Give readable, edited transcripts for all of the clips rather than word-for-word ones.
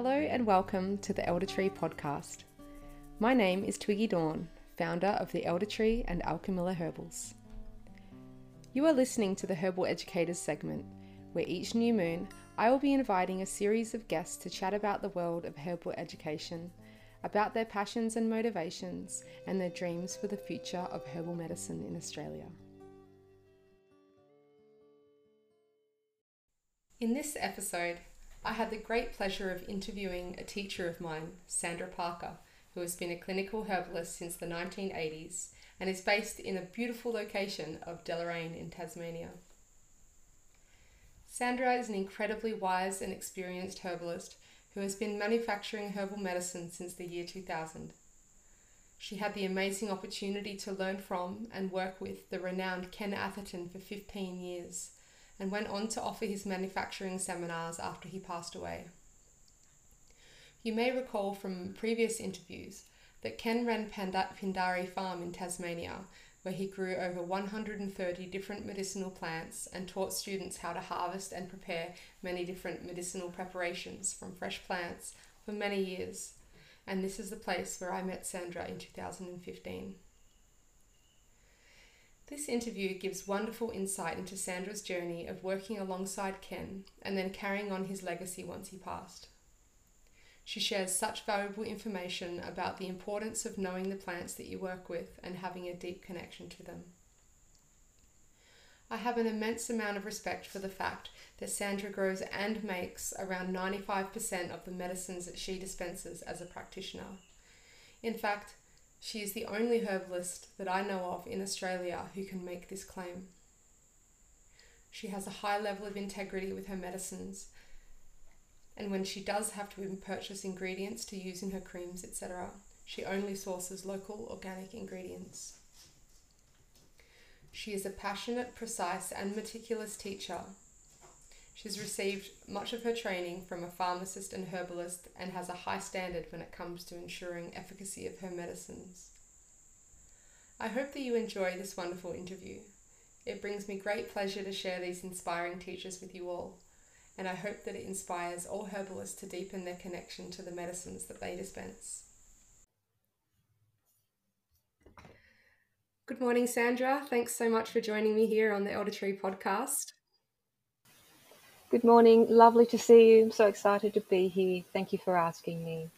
Hello and welcome to the Elder Tree Podcast. My name is Twiggy Dawn, founder of the Elder Tree and Alchemilla Herbals. You are listening to the Herbal Educators segment, where each new moon I will be inviting a series of guests to chat about the world of herbal education, about their passions and motivations, and their dreams for the future of herbal medicine in Australia. In this episode, I had the great pleasure of interviewing a teacher of mine, Sandra Parker, who has been a clinical herbalist since the 1980s and is based in a beautiful location of Deloraine in Tasmania. Sandra is an incredibly wise and experienced herbalist who has been manufacturing herbal medicine since the year 2000. She had the amazing opportunity to learn from and work with the renowned Ken Atherton for 15 years and went on to offer his manufacturing seminars after he passed away. You may recall from previous interviews that Ken ran Pindari Farm in Tasmania, where he grew over 130 different medicinal plants and taught students how to harvest and prepare many different medicinal preparations from fresh plants for many years. And this is the place where I met Sandra in 2015. This interview gives wonderful insight into Sandra's journey of working alongside Ken and then carrying on his legacy once he passed. She shares such valuable information about the importance of knowing the plants that you work with and having a deep connection to them. I have an immense amount of respect for the fact that Sandra grows and makes around 95% of the medicines that she dispenses as a practitioner. In fact, she is the only herbalist that I know of in Australia who can make this claim. She has a high level of integrity with her medicines, and when she does have to purchase ingredients to use in her creams, etc., she only sources local organic ingredients. She is a passionate, precise, and meticulous teacher. She's received much of her training from a pharmacist and herbalist and has a high standard when it comes to ensuring efficacy of her medicines. I hope that you enjoy this wonderful interview. It brings me great pleasure to share these inspiring teachers with you all, and I hope that it inspires all herbalists to deepen their connection to the medicines that they dispense. Good morning, Sandra. Thanks so much for joining me here on the Elder Tree Podcast. Good morning. Lovely to see you. I'm so excited to be here. Thank you for asking me.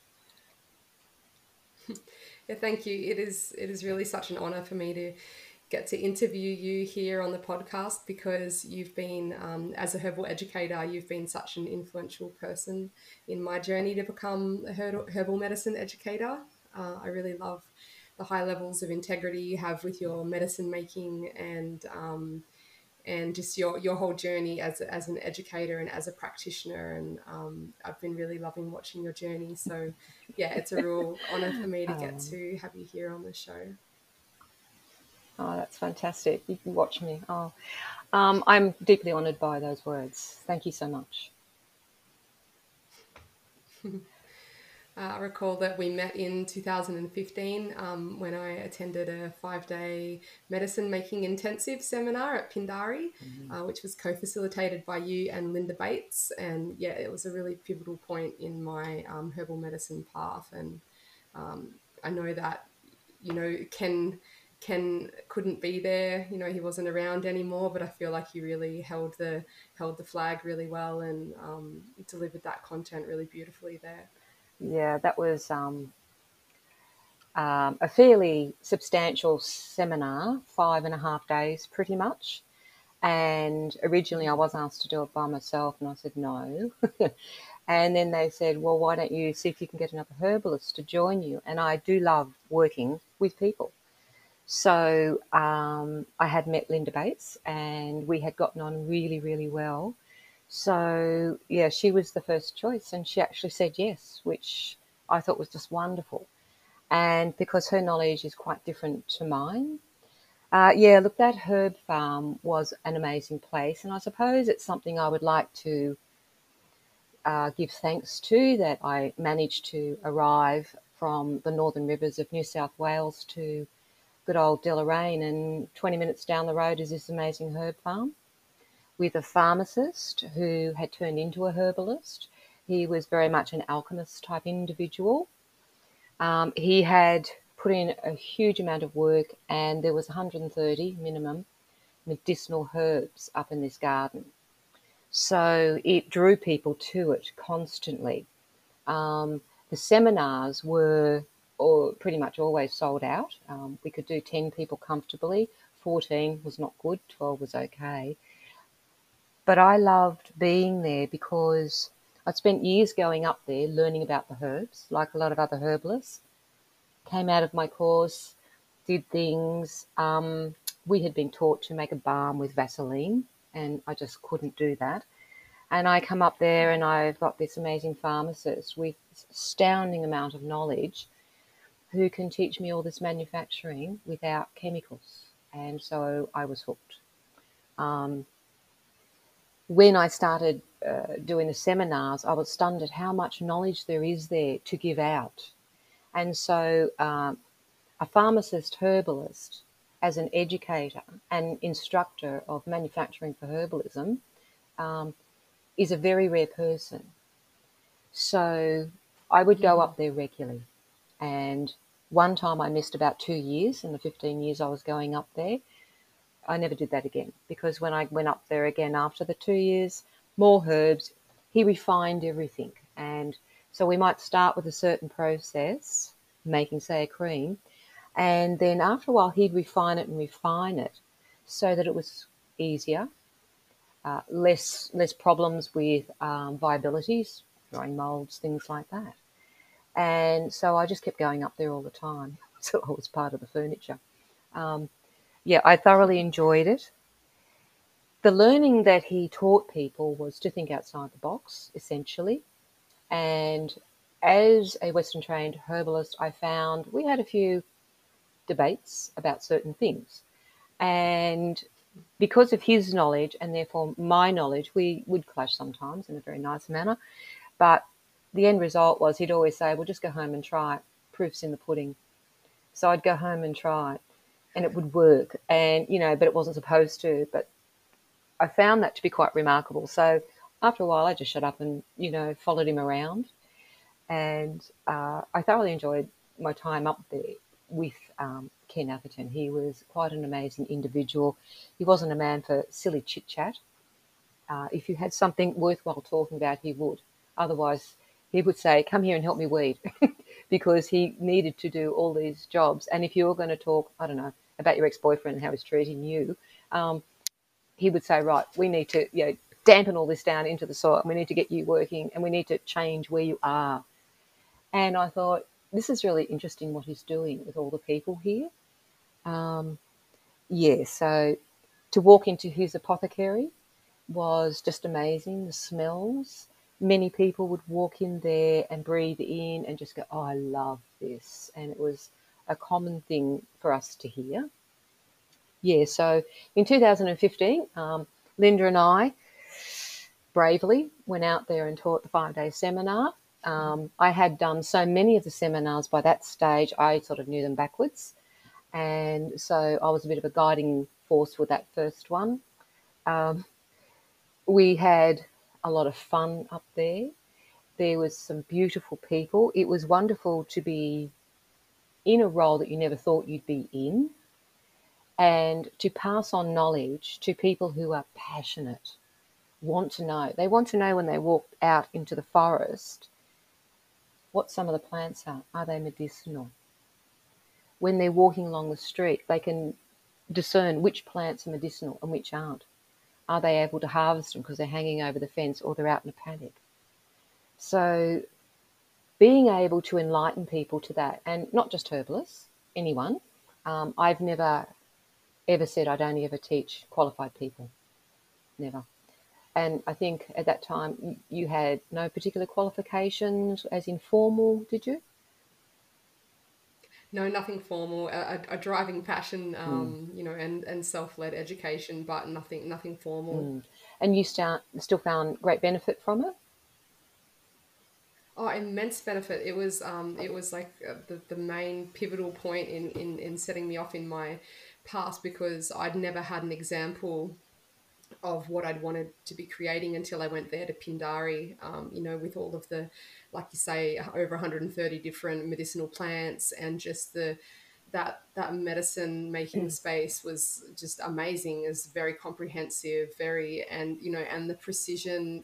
Yeah, thank you. It is really such an honour for me to get to interview you here on the podcast, because you've been, as a herbal educator, you've been such an influential person in my journey to become a herbal medicine educator. I really love the high levels of integrity you have with your medicine making and just your whole journey as an educator and as a practitioner, and I've been really loving watching your journey. So yeah, it's a real honour for me to get to have you here on the show. Oh, that's fantastic. You can watch me. I'm deeply honoured by those words. Thank you so much. I recall that we met in 2015 when I attended a 5-day medicine making intensive seminar at Pindari, which was co-facilitated by you and Linda Bates. And yeah, it was a really pivotal point in my herbal medicine path. And I know that, you know, Ken couldn't be there, you know, he wasn't around anymore, but I feel like he really held the flag really well and delivered that content really beautifully there. Yeah, that was a fairly substantial seminar, 5.5 days pretty much. And originally I was asked to do it by myself and I said no. And then they said, well, why don't you see if you can get another herbalist to join you? And I do love working with people. So I had met Linda Bates and we had gotten on really, really well. So, yeah, she was the first choice and she actually said yes, which I thought was just wonderful. And because her knowledge is quite different to mine. Yeah, look, that herb farm was an amazing place, and I suppose it's something I would like to give thanks to, that I managed to arrive from the Northern Rivers of New South Wales to good old Deloraine, and 20 minutes down the road is this amazing herb farm with a pharmacist who had turned into a herbalist. He was very much an alchemist type individual. He had put in a huge amount of work, and there was 130 minimum medicinal herbs up in this garden. So it drew people to it constantly. The seminars were pretty much always sold out. We could do 10 people comfortably. 14 was not good, 12 was okay. But I loved being there because I'd spent years going up there learning about the herbs, like a lot of other herbalists. Came out of my course, did things. We had been taught to make a balm with Vaseline, and I just couldn't do that. And I come up there and I've got this amazing pharmacist with astounding amount of knowledge who can teach me all this manufacturing without chemicals. And so I was hooked. When I started doing the seminars, I was stunned at how much knowledge there is there to give out. And so a pharmacist herbalist as an educator and instructor of manufacturing for herbalism is a very rare person. So I would go up there regularly. And one time I missed about 2 years in the 15 years I was going up there. I never did that again, because when I went up there again after the 2 years, more herbs, he refined everything. And so we might start with a certain process, making, say, a cream, and then after a while he'd refine it so that it was easier, less problems with viabilities, growing molds, things like that. And so I just kept going up there all the time. So I was part of the furniture. Yeah, I thoroughly enjoyed it. The learning that he taught people was to think outside the box, essentially. And as a Western-trained herbalist, I found we had a few debates about certain things. And because of his knowledge and therefore my knowledge, we would clash sometimes in a very nice manner. But the end result was he'd always say, well, just go home and try it. Proof's in the pudding. So I'd go home and try it, and it would work. And, you know, but it wasn't supposed to. But I found that to be quite remarkable. So after a while, I just shut up and, you know, followed him around. And I thoroughly enjoyed my time up there with Ken Atherton. He was quite an amazing individual. He wasn't a man for silly chit-chat. If you had something worthwhile talking about, he would. Otherwise, he would say, come here and help me weed, because he needed to do all these jobs. And if you were going to talk, I don't know, about your ex-boyfriend and how he's treating you, he would say, right, we need to, you know, dampen all this down into the soil, and we need to get you working, and we need to change where you are. And I thought, this is really interesting what he's doing with all the people here. Yeah, so to walk into his apothecary was just amazing, the smells. Many people would walk in there and breathe in and just go, oh, I love this. And it was a common thing for us to hear. Yeah, so in 2015, Linda and I bravely went out there and taught the 5-day seminar. I had done so many of the seminars by that stage, I sort of knew them backwards. And so I was a bit of a guiding force with that first one. We had a lot of fun up there. There was some beautiful people. It was wonderful to be in a role that you never thought you'd be in, and to pass on knowledge to people who are passionate, want to know. They want to know when they walk out into the forest what some of the plants are. Are they medicinal? When they're walking along the street, they can discern which plants are medicinal and which aren't. Are they able to harvest them because they're hanging over the fence or they're out in a paddock? So being able to enlighten people to that, and not just herbalists, anyone. I've never, ever said I'd only ever teach qualified people, never. And I think at that time you had no particular qualifications as in formal, did you? No, nothing formal, a driving passion, you know, and self-led education, but nothing formal. And you still found great benefit from it? Oh, immense benefit. It was like the main pivotal point in setting me off in my past, because I'd never had an example of what I'd wanted to be creating until I went there to Pindari, you know, with all of the, like you say, over 130 different medicinal plants, and just the that medicine making space was just amazing. It's very comprehensive, very, and, you know, and the precision,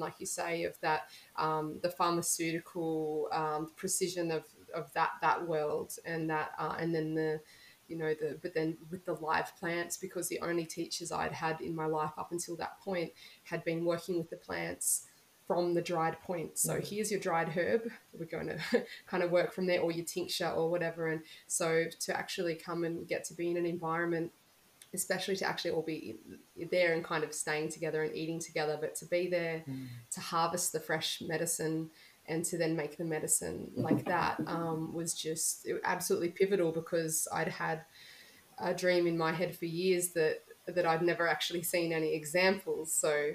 like you say, of that, the pharmaceutical precision of that world, and that, and then the, you know, the, but then with the live plants, because the only teachers I'd had in my life up until that point had been working with the plants from the dried point. So here's your dried herb, we're going to kind of work from there, or your tincture or whatever. And so to actually come and get to be in an environment, especially to actually all be there and kind of staying together and eating together, but to be there to harvest the fresh medicine and to then make the medicine like that, was just absolutely pivotal, because I'd had a dream in my head for years that I've never actually seen any examples. So,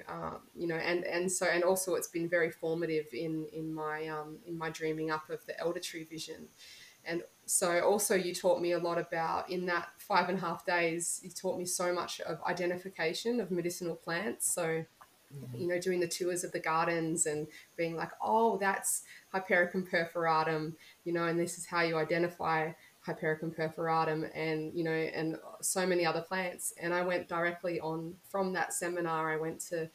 you know, and also it's been very formative in my dreaming up of the elder tree vision. And so also you taught me a lot about, in that 5.5 days, you taught me so much of identification of medicinal plants. So, you know, doing the tours of the gardens and being like, oh, that's Hypericum perforatum, you know, and this is how you identify Hypericum perforatum, and, you know, and so many other plants. And I went directly on from that seminar, I went to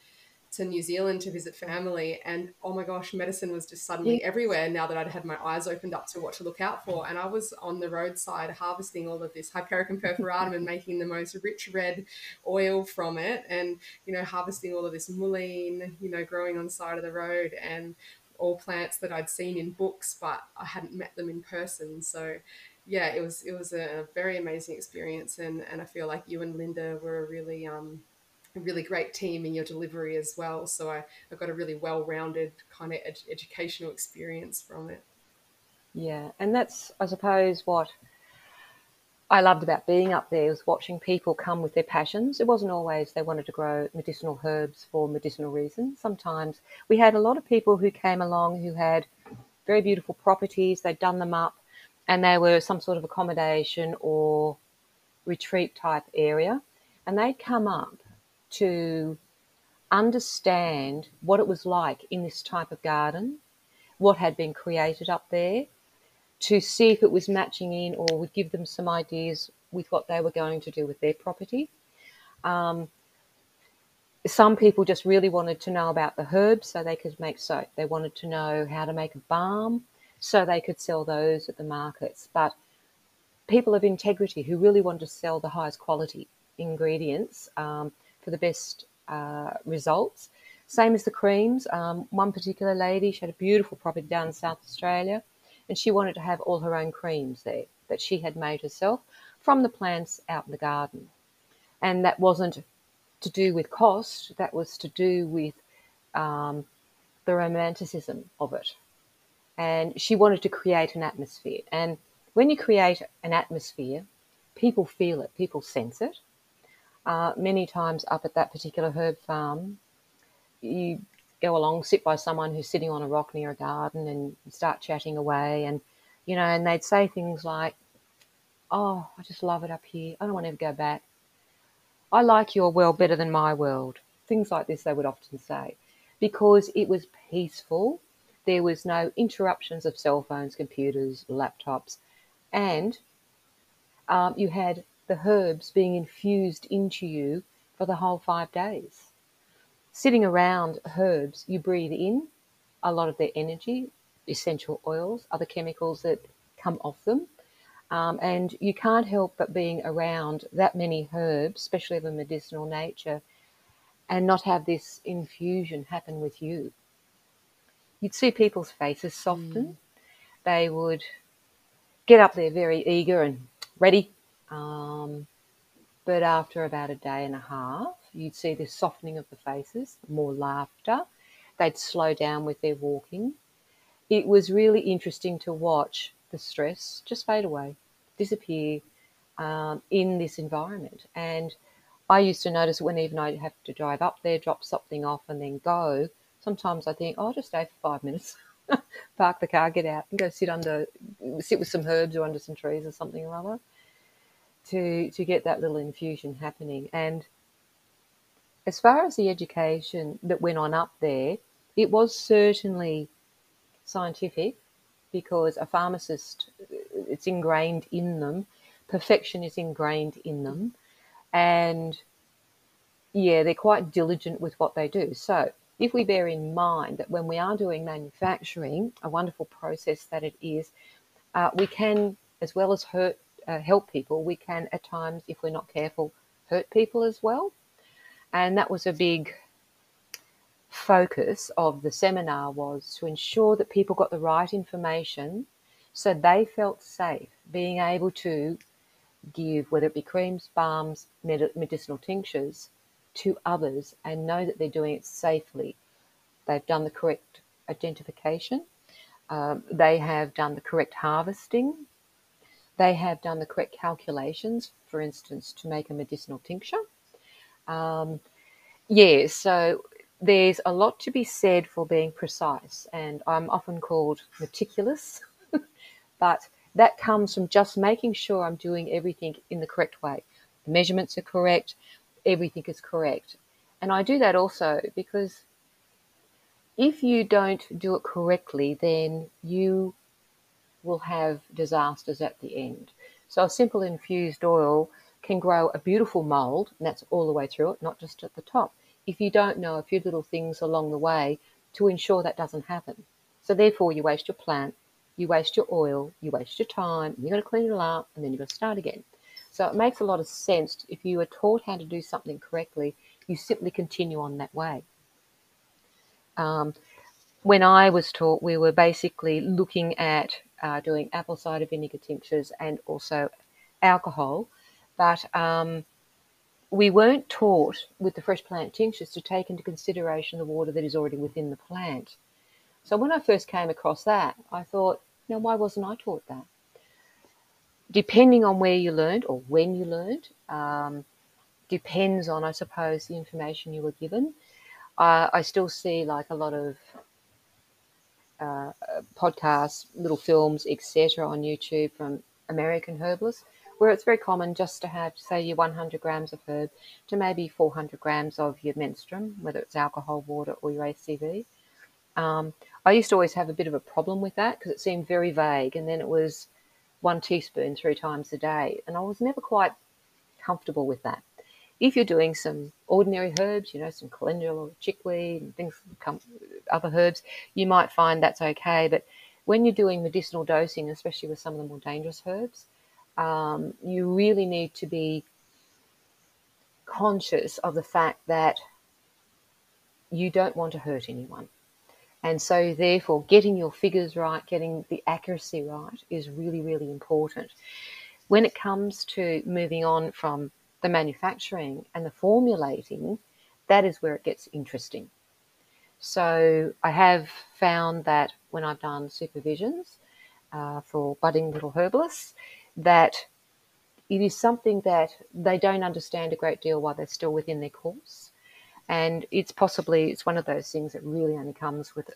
New Zealand to visit family, and oh my gosh, medicine was just suddenly everywhere now that I'd had my eyes opened up to what to look out for. And I was on the roadside harvesting all of this Hypericum perforatum and making the most rich red oil from it, and, you know, harvesting all of this mullein, you know, growing on the side of the road, and all plants that I'd seen in books, but I hadn't met them in person. So yeah, it was a very amazing experience, and I feel like you and Linda were a really great team in your delivery as well. So I got a really well-rounded kind of educational experience from it. Yeah, and that's, I suppose, what I loved about being up there, was watching people come with their passions. It wasn't always they wanted to grow medicinal herbs for medicinal reasons. Sometimes we had a lot of people who came along who had very beautiful properties, they'd done them up, and they were some sort of accommodation or retreat type area. And they'd come up to understand what it was like in this type of garden, what had been created up there, to see if it was matching in or would give them some ideas with what they were going to do with their property. Some people just really wanted to know about the herbs so they could make soap. They wanted to know how to make a balm, so they could sell those at the markets. But people of integrity who really wanted to sell the highest quality ingredients for the best results. Same as the creams. One particular lady, she had a beautiful property down in South Australia, and she wanted to have all her own creams there that she had made herself from the plants out in the garden. And that wasn't to do with cost, that was to do with the romanticism of it. And she wanted to create an atmosphere. And when you create an atmosphere, people feel it, people sense it. Many times up at that particular herb farm, you go along, sit by someone who's sitting on a rock near a garden, and start chatting away. And, you know, and they'd say things like, oh, I just love it up here. I don't want to ever go back. I like your world better than my world. Things like this they would often say, because it was peaceful. There was no interruptions of cell phones, computers, laptops, and you had the herbs being infused into you for the whole 5 days. Sitting around herbs, you breathe in a lot of their energy, essential oils, other chemicals that come off them, and you can't help but being around that many herbs, especially of a medicinal nature, and not have this infusion happen with you. You'd see people's faces soften. They would get up there very eager and ready. But after about a day and a half, you'd see this softening of the faces, more laughter. They'd slow down with their walking. It was really interesting to watch the stress just fade away, disappear in this environment. And I used to notice when even I'd have to drive up there, drop something off and then go, sometimes I think, oh, I'll just stay for 5 minutes, park the car, get out and go sit with some herbs or under some trees or something or other to get that little infusion happening. And as far as the education that went on up there, it was certainly scientific, because a pharmacist, it's ingrained in them. Perfection is ingrained in them. And, yeah, they're quite diligent with what they do. So if we bear in mind that when we are doing manufacturing, a wonderful process that it is, we can, as well as help people, we can at times, if we're not careful, hurt people as well. And that was a big focus of the seminar, was to ensure that people got the right information so they felt safe, being able to give, whether it be creams, balms, medicinal tinctures, to others, and know that they're doing it safely. They've done the correct identification. They have done the correct harvesting. They have done the correct calculations, for instance, to make a medicinal tincture. Yeah, so there's a lot to be said for being precise, and I'm often called meticulous, but that comes from just making sure I'm doing everything in the correct way. The measurements are correct, everything is correct. And I do that also because if you don't do it correctly, then you will have disasters at the end. So a simple infused oil can grow a beautiful mould, and that's all the way through it, not just at the top, if you don't know a few little things along the way to ensure that doesn't happen. So therefore you waste your plant, you waste your oil, you waste your time, you're going to clean it all up, and then you're going to start again. So it makes a lot of sense. If you are taught how to do something correctly, you simply continue on that way. When I was taught, we were basically looking at doing apple cider vinegar tinctures and also alcohol, but we weren't taught with the fresh plant tinctures to take into consideration the water that is already within the plant. So when I first came across that, I thought, now why wasn't I taught that? Depending on where you learned or when you learned, depends on, I suppose, the information you were given. I still see like a lot of podcasts, little films, etc. on YouTube from American herbalists, where it's very common just to have, say, your 100 grams of herb to maybe 400 grams of your menstruum, whether it's alcohol, water, or your ACV. I used to always have a bit of a problem with that because it seemed very vague, and then it was 1 teaspoon 3 times a day, and I was never quite comfortable with that. If you're doing some ordinary herbs, you know, some calendula, chickweed, and things, other herbs, you might find that's okay. But when you're doing medicinal dosing, especially with some of the more dangerous herbs, you really need to be conscious of the fact that you don't want to hurt anyone. And so therefore getting your figures right, getting the accuracy right is really, really important. When it comes to moving on from the manufacturing and the formulating, that is where it gets interesting. So I have found that when I've done supervisions for budding little herbalists, that it is something that they don't understand a great deal while they're still within their course. And it's possibly, it's one of those things that really only comes with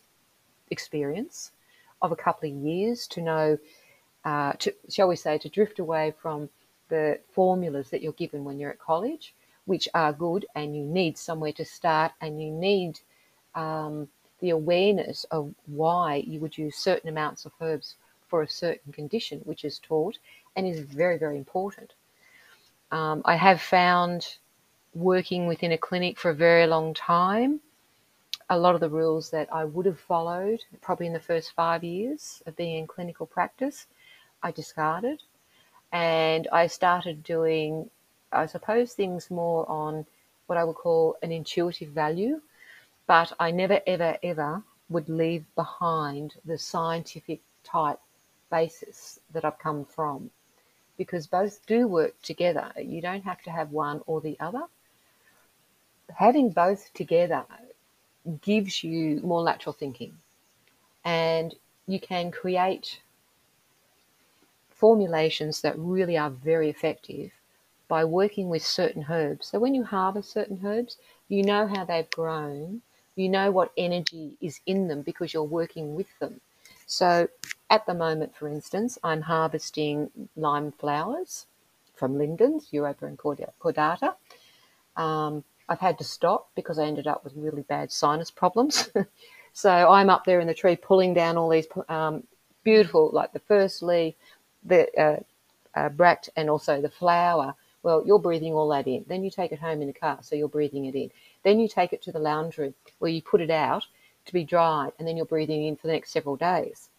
experience of a couple of years to know, shall we say, to drift away from the formulas that you're given when you're at college, which are good, and you need somewhere to start, and you need the awareness of why you would use certain amounts of herbs for a certain condition, which is taught and is very, very important. I have found working within a clinic for a very long time, a lot of the rules that I would have followed probably in the first 5 years of being in clinical practice, I discarded. And I started doing, I suppose, things more on what I would call an intuitive value, but I never, ever, ever would leave behind the scientific type basis that I've come from, because both do work together. You don't have to have one or the other. Having both together gives you more lateral thinking, and you can create formulations that really are very effective by working with certain herbs. So when you harvest certain herbs, you know how they've grown, you know what energy is in them because you're working with them. So at the moment, for instance, I'm harvesting lime flowers from lindens, Europa and Cordata. I've had to stop because I ended up with really bad sinus problems. So I'm up there in the tree pulling down all these beautiful, like the first leaf, the bract, and also the flower. Well, you're breathing all that in. Then you take it home in the car, so you're breathing it in. Then you take it to the lounge room where you put it out to be dried, and then you're breathing in for the next several days.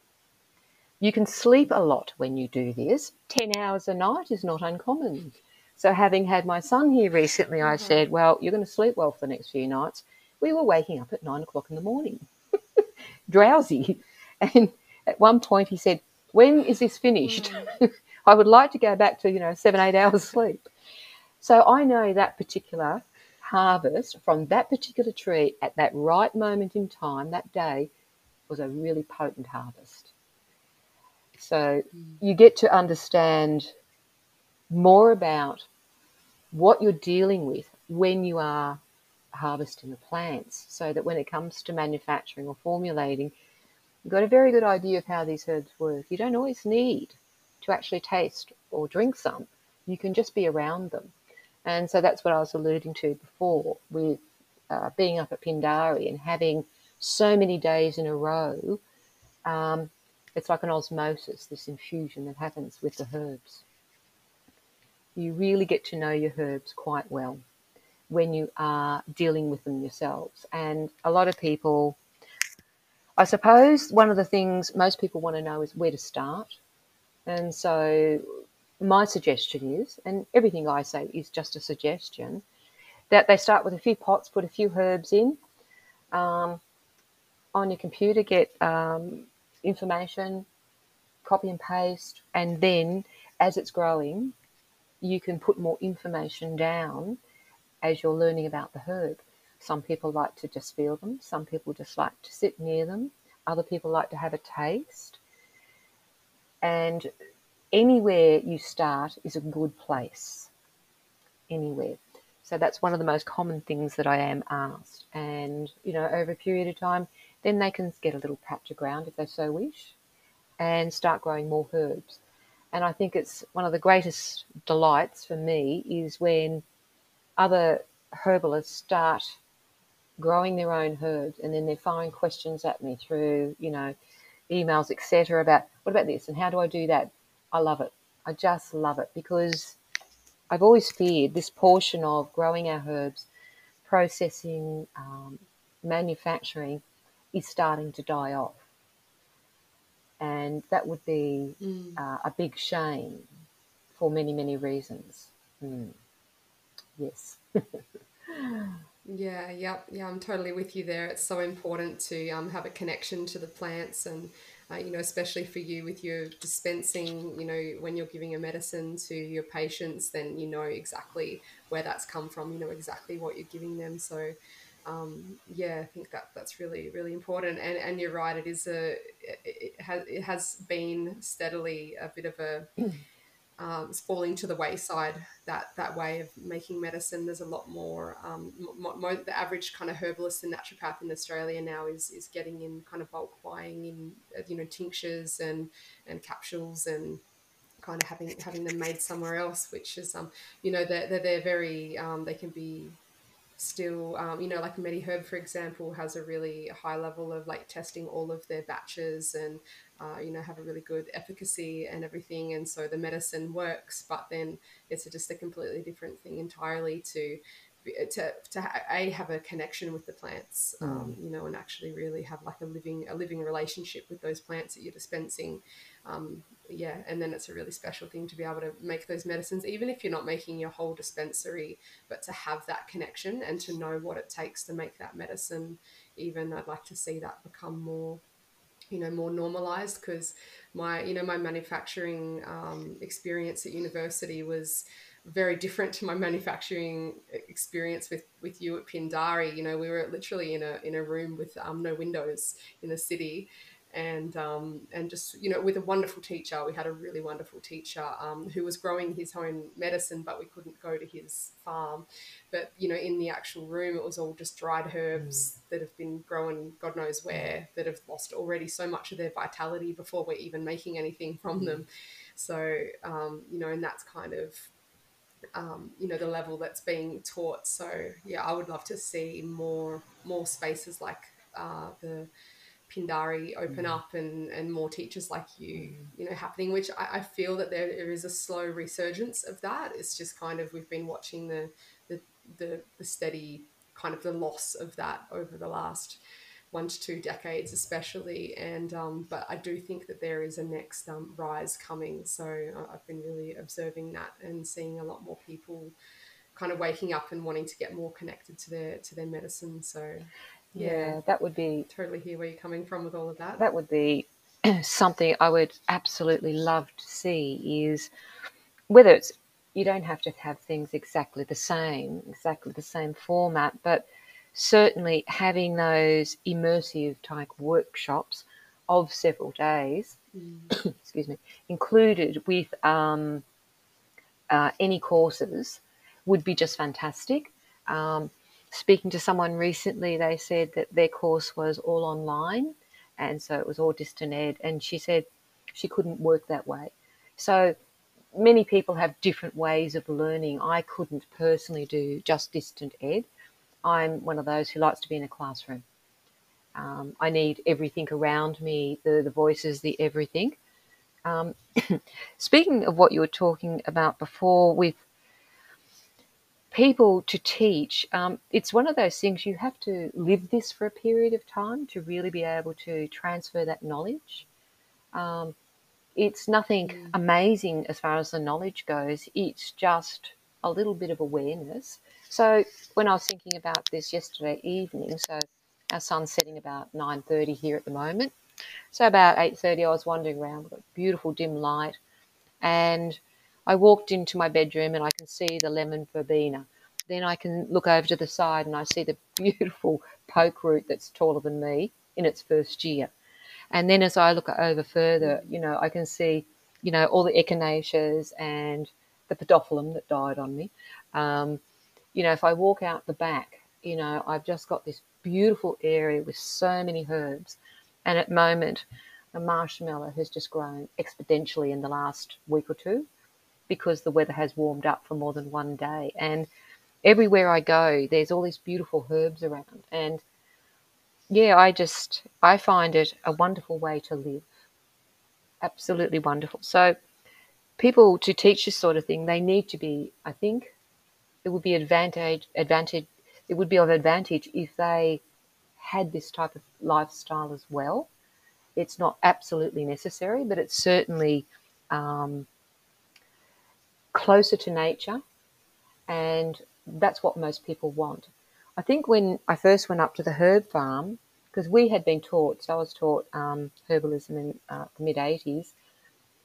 You can sleep a lot when you do this. 10 hours a night is not uncommon. So having had my son here recently, I said, well, you're going to sleep well for the next few nights. We were waking up at 9 o'clock in the morning, drowsy. And at one point he said, when is this finished? I would like to go back to, 7, 8 hours sleep. So I know that particular harvest from that particular tree at that right moment in time, that day, was a really potent harvest. So you get to understand more about what you're dealing with when you are harvesting the plants, so that when it comes to manufacturing or formulating, you've got a very good idea of how these herbs work. You don't always need to actually taste or drink some. You can just be around them. And so that's what I was alluding to before with being up at Pindari and having so many days in a row. It's like an osmosis, this infusion that happens with the herbs. You really get to know your herbs quite well when you are dealing with them yourselves. And a lot of people, I suppose one of the things most people want to know is where to start. And so my suggestion is, and everything I say is just a suggestion, that they start with a few pots, put a few herbs in. On your computer, get information, copy and paste, and then as it's growing, you can put more information down as you're learning about the herb. Some people like to just feel them. Some people just like to sit near them. Other people like to have a taste. And anywhere you start is a good place, anywhere. So that's one of the most common things that I am asked. And, over a period of time, then they can get a little patch of ground if they so wish and start growing more herbs. And I think it's one of the greatest delights for me is when other herbalists start growing their own herbs, and then they're firing questions at me through, emails, etc., about what about this and how do I do that? I love it. I just love it, because I've always feared this portion of growing our herbs, processing, manufacturing is starting to die off. And that would be a big shame for many, many reasons. Yes. Yeah, I'm totally with you there. It's so important to have a connection to the plants, and especially for you with your dispensing, when you're giving a medicine to your patients, then you know exactly where that's come from, exactly what you're giving them. So I think that's really, really important. And you're right, it is it has been steadily a bit of a it's falling to the wayside, that way of making medicine. There's a lot more, the average kind of herbalist and naturopath in Australia now is getting in kind of bulk buying in, tinctures and capsules, and kind of having them made somewhere else, which is, they're very, they can be still, like MediHerb, for example, has a really high level of like testing all of their batches and, have a really good efficacy and everything. And so the medicine works, but then it's just a completely different thing entirely to have a connection with the plants, and actually really have like a living relationship with those plants that you're dispensing. And then it's a really special thing to be able to make those medicines, even if you're not making your whole dispensary, but to have that connection and to know what it takes to make that medicine. Even I'd like to see that become more, more normalized, because my manufacturing experience at university was very different to my manufacturing experience with you at Pindari. We were literally in a room with no windows in the city, and just with a wonderful teacher. We had a really wonderful teacher who was growing his own medicine, but we couldn't go to his farm. But in the actual room, it was all just dried herbs that have been grown God knows where, that have lost already so much of their vitality before we're even making anything from them. So and that's kind of you know, the level that's being taught. So yeah, I would love to see more spaces like the Pindari open up, and more teachers like you, you know, happening, which I feel that there is a slow resurgence of that. It's just kind of, we've been watching the steady kind of the loss of that over the last 1 to 2 decades especially, and but I do think that there is a next rise coming. So I've been really observing that and seeing a lot more people kind of waking up and wanting to get more connected to their medicine. So yeah, that would be, totally hear where you're coming from with all of that. That would be something I would absolutely love to see, is whether it's, you don't have to have things exactly the same format, but certainly having those immersive type workshops of several days, excuse me, included with any courses would be just fantastic. Speaking to someone recently, they said that their course was all online, and so it was all distant ed, and she said she couldn't work that way. So many people have different ways of learning. I couldn't personally do just distant ed. I'm one of those who likes to be in a classroom. I need everything around me, the voices, the everything. Speaking of what you were talking about before with people to teach, it's one of those things, you have to live this for a period of time to really be able to transfer that knowledge. It's nothing amazing as far as the knowledge goes. It's just a little bit of awareness. So when I was thinking about this yesterday evening, so our sun's setting about 9:30 here at the moment. So about 8:30, I was wandering around. We've got beautiful dim light. And I walked into my bedroom and I can see the lemon verbena. Then I can look over to the side and I see the beautiful poke root that's taller than me in its first year. And then as I look over further, you know, I can see, you know, all the echinaceas and the podophyllum that died on me. You know, if I walk out the back, you know, I've just got this beautiful area with so many herbs. And at the moment, the marshmallow has just grown exponentially in the last week or two because the weather has warmed up for more than one day. And everywhere I go, there's all these beautiful herbs around. And, yeah, I find it a wonderful way to live. Absolutely wonderful. So people to teach this sort of thing, they need to be, I think, it would be of advantage if they had this type of lifestyle as well. It's not absolutely necessary, but it's certainly closer to nature, and that's what most people want. I think when I first went up to the herb farm, because we had been taught, so I was taught herbalism in the mid-'80s,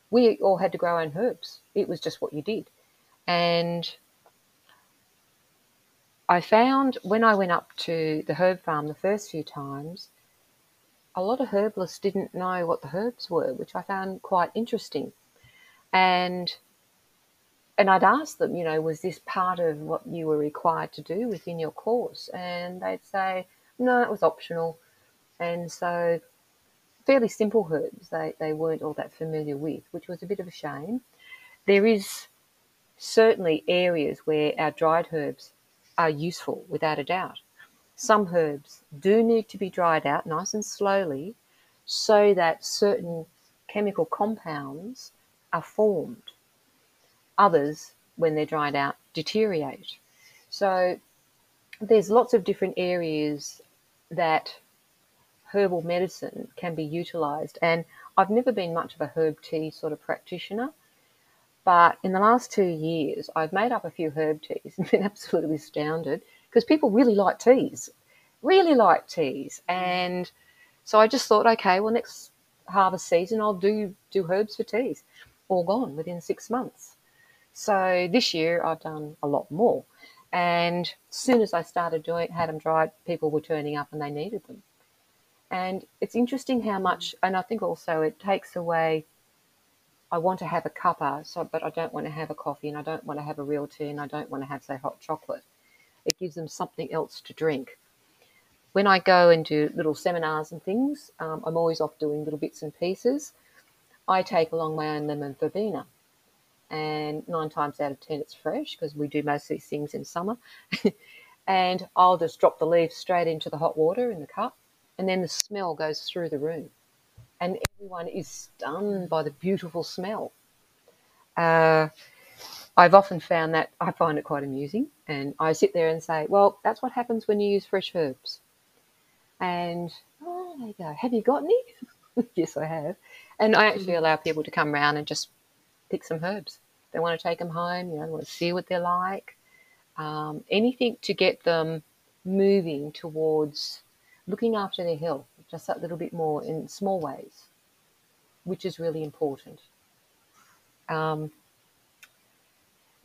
we all had to grow our own herbs. It was just what you did. And I found when I went up to the herb farm the first few times, a lot of herbalists didn't know what the herbs were, which I found quite interesting. And I'd ask them, you know, was this part of what you were required to do within your course? And they'd say, no, it was optional. And so fairly simple herbs they weren't all that familiar with, which was a bit of a shame. There is certainly areas where our dried herbs are useful, without a doubt. Some herbs do need to be dried out nice and slowly so that certain chemical compounds are formed. Others, when they're dried out, deteriorate. So there's lots of different areas that herbal medicine can be utilised. And I've never been much of a herb tea sort of practitioner, but in the last 2 years, I've made up a few herb teas and been absolutely astounded because people really like teas. And so I just thought, okay, well, next harvest season, I'll do herbs for teas. All gone within 6 months. So this year I've done a lot more. And as soon as I started had them dried, people were turning up and they needed them. And it's interesting how much, and I think also it takes away, I want to have a cuppa, but I don't want to have a coffee, and I don't want to have a real tea, and I don't want to have, say, hot chocolate. It gives them something else to drink. When I go and do little seminars and things, I'm always off doing little bits and pieces. I take along my own lemon verbena. and 9 times out of 10 it's fresh, because we do most of these things in summer. And I'll just drop the leaves straight into the hot water in the cup, and then the smell goes through the room. And everyone is stunned by the beautiful smell. I've often found that I find it quite amusing. And I sit there and say, well, that's what happens when you use fresh herbs. And, oh, there you go. Have you got any? Yes, I have. And I actually allow people to come round and just pick some herbs. They want to take them home, you know, want to see what they're like. Anything to get them moving towards looking after their health, just that little bit more in small ways, which is really important. The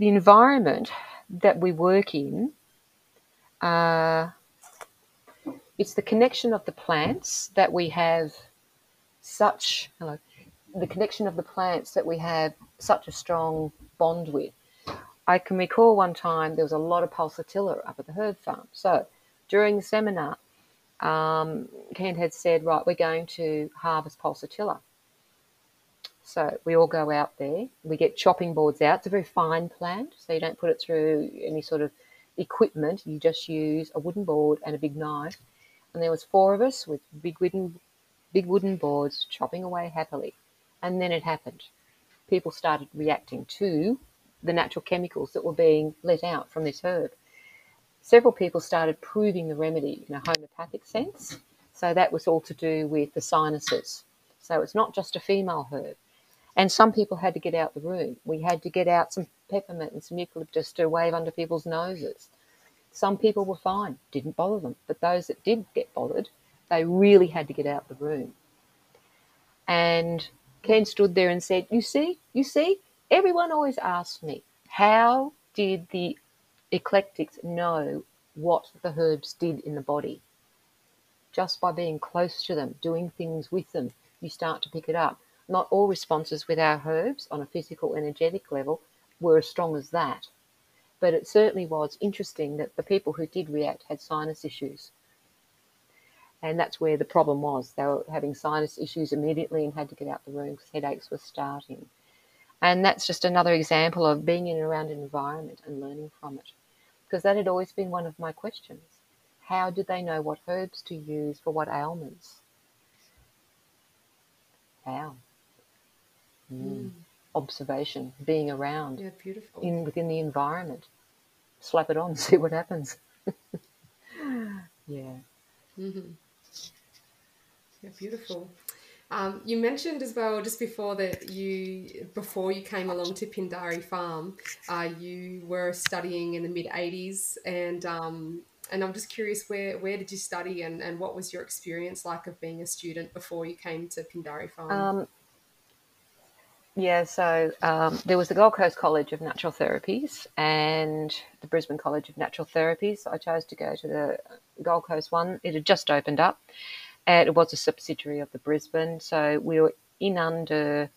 environment that we work in, it's the connection of the plants that we have such, the connection of the plants that we have such a strong bond with. I can recall one time there was a lot of pulsatilla up at the herb farm. So during the seminar, Ken had said, right, we're going to harvest pulsatilla. So we all go out there. We get chopping boards out. It's a very fine plant, so you don't put it through any sort of equipment. You just use a wooden board and a big knife. And there was 4 of us with big wooden boards chopping away happily. And then it happened. People started reacting to the natural chemicals that were being let out from this herb. Several people started proving the remedy in a homeopathic sense. So that was all to do with the sinuses. So it's not just a female herb. And some people had to get out the room. We had to get out some peppermint and some eucalyptus to wave under people's noses. Some people were fine, didn't bother them. But those that did get bothered, they really had to get out the room. And Ken stood there and said, you see, everyone always asks me, how did the eclectics know what the herbs did in the body? Just by being close to them, doing things with them, you start to pick it up. Not all responses with our herbs on a physical, energetic level were as strong as that. But it certainly was interesting that the people who did react had sinus issues. And that's where the problem was. They were having sinus issues immediately and had to get out the room because headaches were starting. And that's just another example of being in and around an environment and learning from it. Because that had always been one of my questions. How did they know what herbs to use for what ailments? How? Observation, being around, beautiful. Within the environment. Slap it on, see what happens. Yeah. Mm-hmm. Yeah, beautiful. You mentioned as well just before that before you came along to Pindari Farm, you were studying in the mid-80s, and I'm just curious, where did you study, and what was your experience like of being a student before you came to Pindari Farm? So there was the Gold Coast College of Natural Therapies and the Brisbane College of Natural Therapies. I chose to go to the Gold Coast one. It had just opened up. And it was a subsidiary of the Brisbane. So we were in under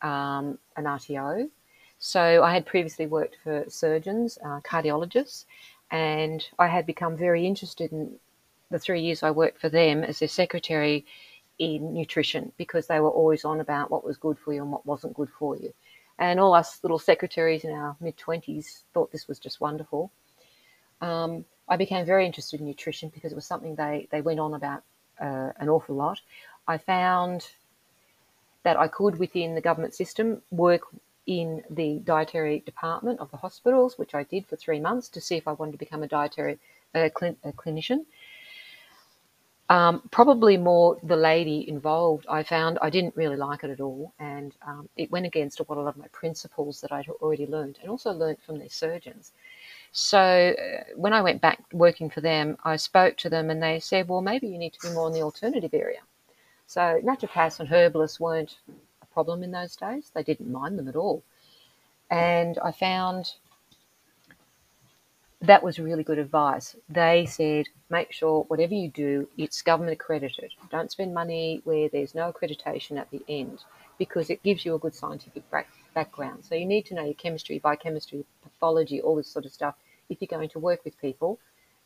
an RTO. So I had previously worked for surgeons, cardiologists, and I had become very interested in the 3 years I worked for them as their secretary in nutrition, because they were always on about what was good for you and what wasn't good for you. And all us little secretaries in our mid-20s thought this was just wonderful. I became very interested in nutrition because it was something they went on about an awful lot. I found that I could, within the government system, work in the dietary department of the hospitals, which I did for 3 months to see if I wanted to become a dietary clinician. Probably more the lady involved, I found I didn't really like it at all, and it went against what a lot of my principles that I'd already learned, and also learned from their surgeons. So when I went back working for them, I spoke to them and they said, well, maybe you need to be more in the alternative area. So naturopaths and herbalists weren't a problem in those days. They didn't mind them at all. And I found that was really good advice. They said, make sure whatever you do, it's government accredited. Don't spend money where there's no accreditation at the end, because it gives you a good scientific background. So you need to know your chemistry, biochemistry, pathology, all this sort of stuff, if you're going to work with people,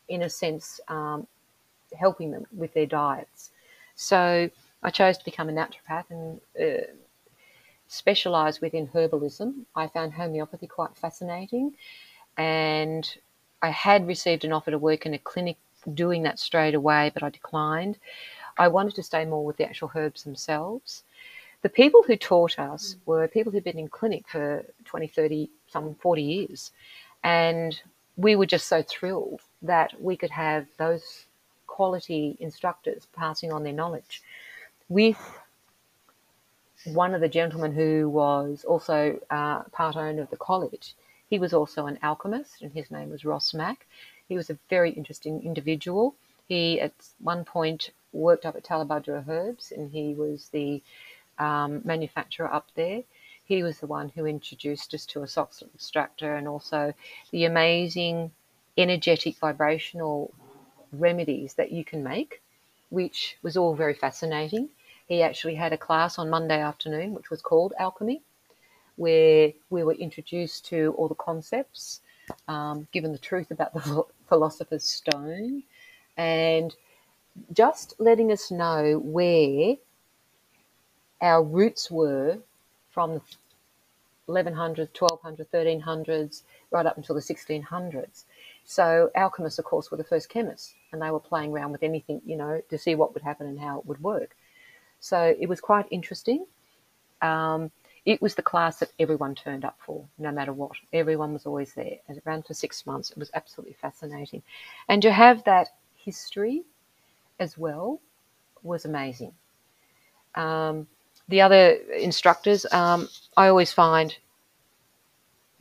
in a sense, helping them with their diets. So I chose to become a naturopath, and specialise within herbalism. I found homeopathy quite fascinating, and I had received an offer to work in a clinic doing that straight away, but I declined. I wanted to stay more with the actual herbs themselves. The people who taught us were people who'd been in clinic for 20, 30, some 40 years. And we were just so thrilled that we could have those quality instructors passing on their knowledge. With one of the gentlemen who was also part owner of the college, he was also an alchemist, and his name was Ross Mack. He was a very interesting individual. He, at one point, worked up at Talabudra Herbs, and he was the manufacturer up there. He was the one who introduced us to a Soxhlet extractor, and also the amazing energetic vibrational remedies that you can make, which was all very fascinating. He actually had a class on Monday afternoon, which was called Alchemy, where we were introduced to all the concepts, given the truth about the philosopher's stone, and just letting us know where our roots were from the 1100s, 1200s, 1300s, right up until the 1600s. So alchemists, of course, were the first chemists, and they were playing around with anything, you know, to see what would happen and how it would work. So it was quite interesting. It was the class that everyone turned up for, no matter what. Everyone was always there. And it ran for 6 months. It was absolutely fascinating. And to have that history as well was amazing. The other instructors, I always find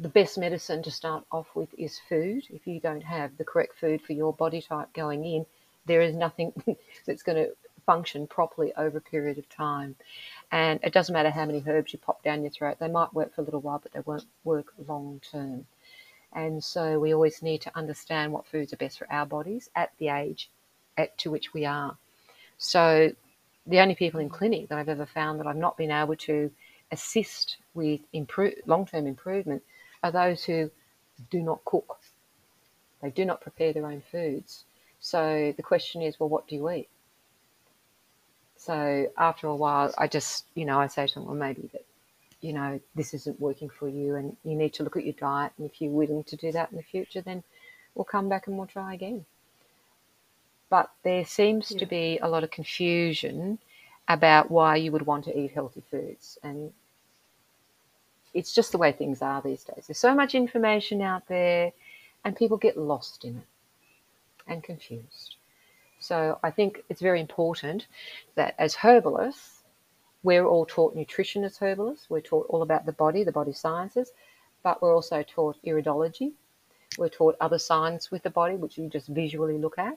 the best medicine to start off with is food. If you don't have the correct food for your body type going in, there is nothing that's going to function properly over a period of time. And it doesn't matter how many herbs you pop down your throat. They might work for a little while, but they won't work long term. And so we always need to understand what foods are best for our bodies at the age to which we are. So the only people in clinic that I've ever found that I've not been able to assist with long-term improvement are those who do not cook. They do not prepare their own foods. So the question is, well, what do you eat? So after a while, I just, you know, I say to them, well, maybe that, you know, this isn't working for you and you need to look at your diet. And if you're willing to do that in the future, then we'll come back and we'll try again. But there seems to be a lot of confusion about why you would want to eat healthy foods. And it's just the way things are these days. There's so much information out there and people get lost in it and confused. So I think it's very important that as herbalists, we're all taught nutrition as herbalists. We're taught all about the body sciences, but we're also taught iridology. We're taught other science with the body, which you just visually look at.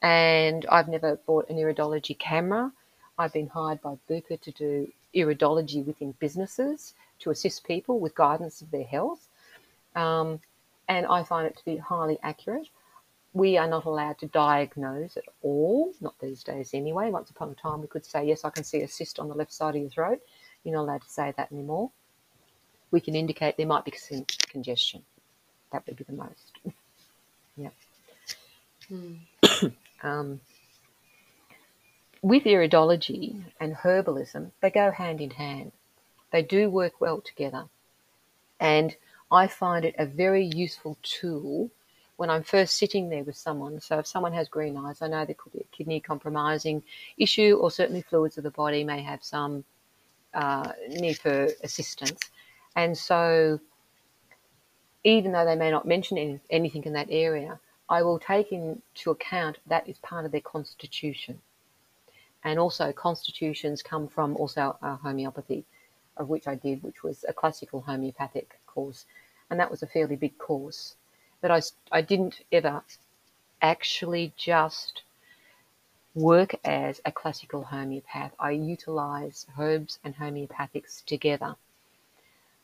And I've never bought an iridology camera. I've been hired by Bupa to do iridology within businesses to assist people with guidance of their health. And I find it to be highly accurate. We are not allowed to diagnose at all, not these days anyway. Once upon a time, we could say, yes, I can see a cyst on the left side of your throat. You're not allowed to say that anymore. We can indicate there might be congestion. That would be the most. Yeah. Mm. With iridology and herbalism, they go hand in hand. They do work well together. And I find it a very useful tool when I'm first sitting there with someone. So if someone has green eyes, I know there could be a kidney compromising issue, or certainly fluids of the body may have some need for assistance. And so even though they may not mention anything in that area, I will take into account that is part of their constitution. And also constitutions come from also homeopathy, of which I did, which was a classical homeopathic course. And that was a fairly big course. But I didn't ever actually just work as a classical homeopath. I utilised herbs and homeopathics together.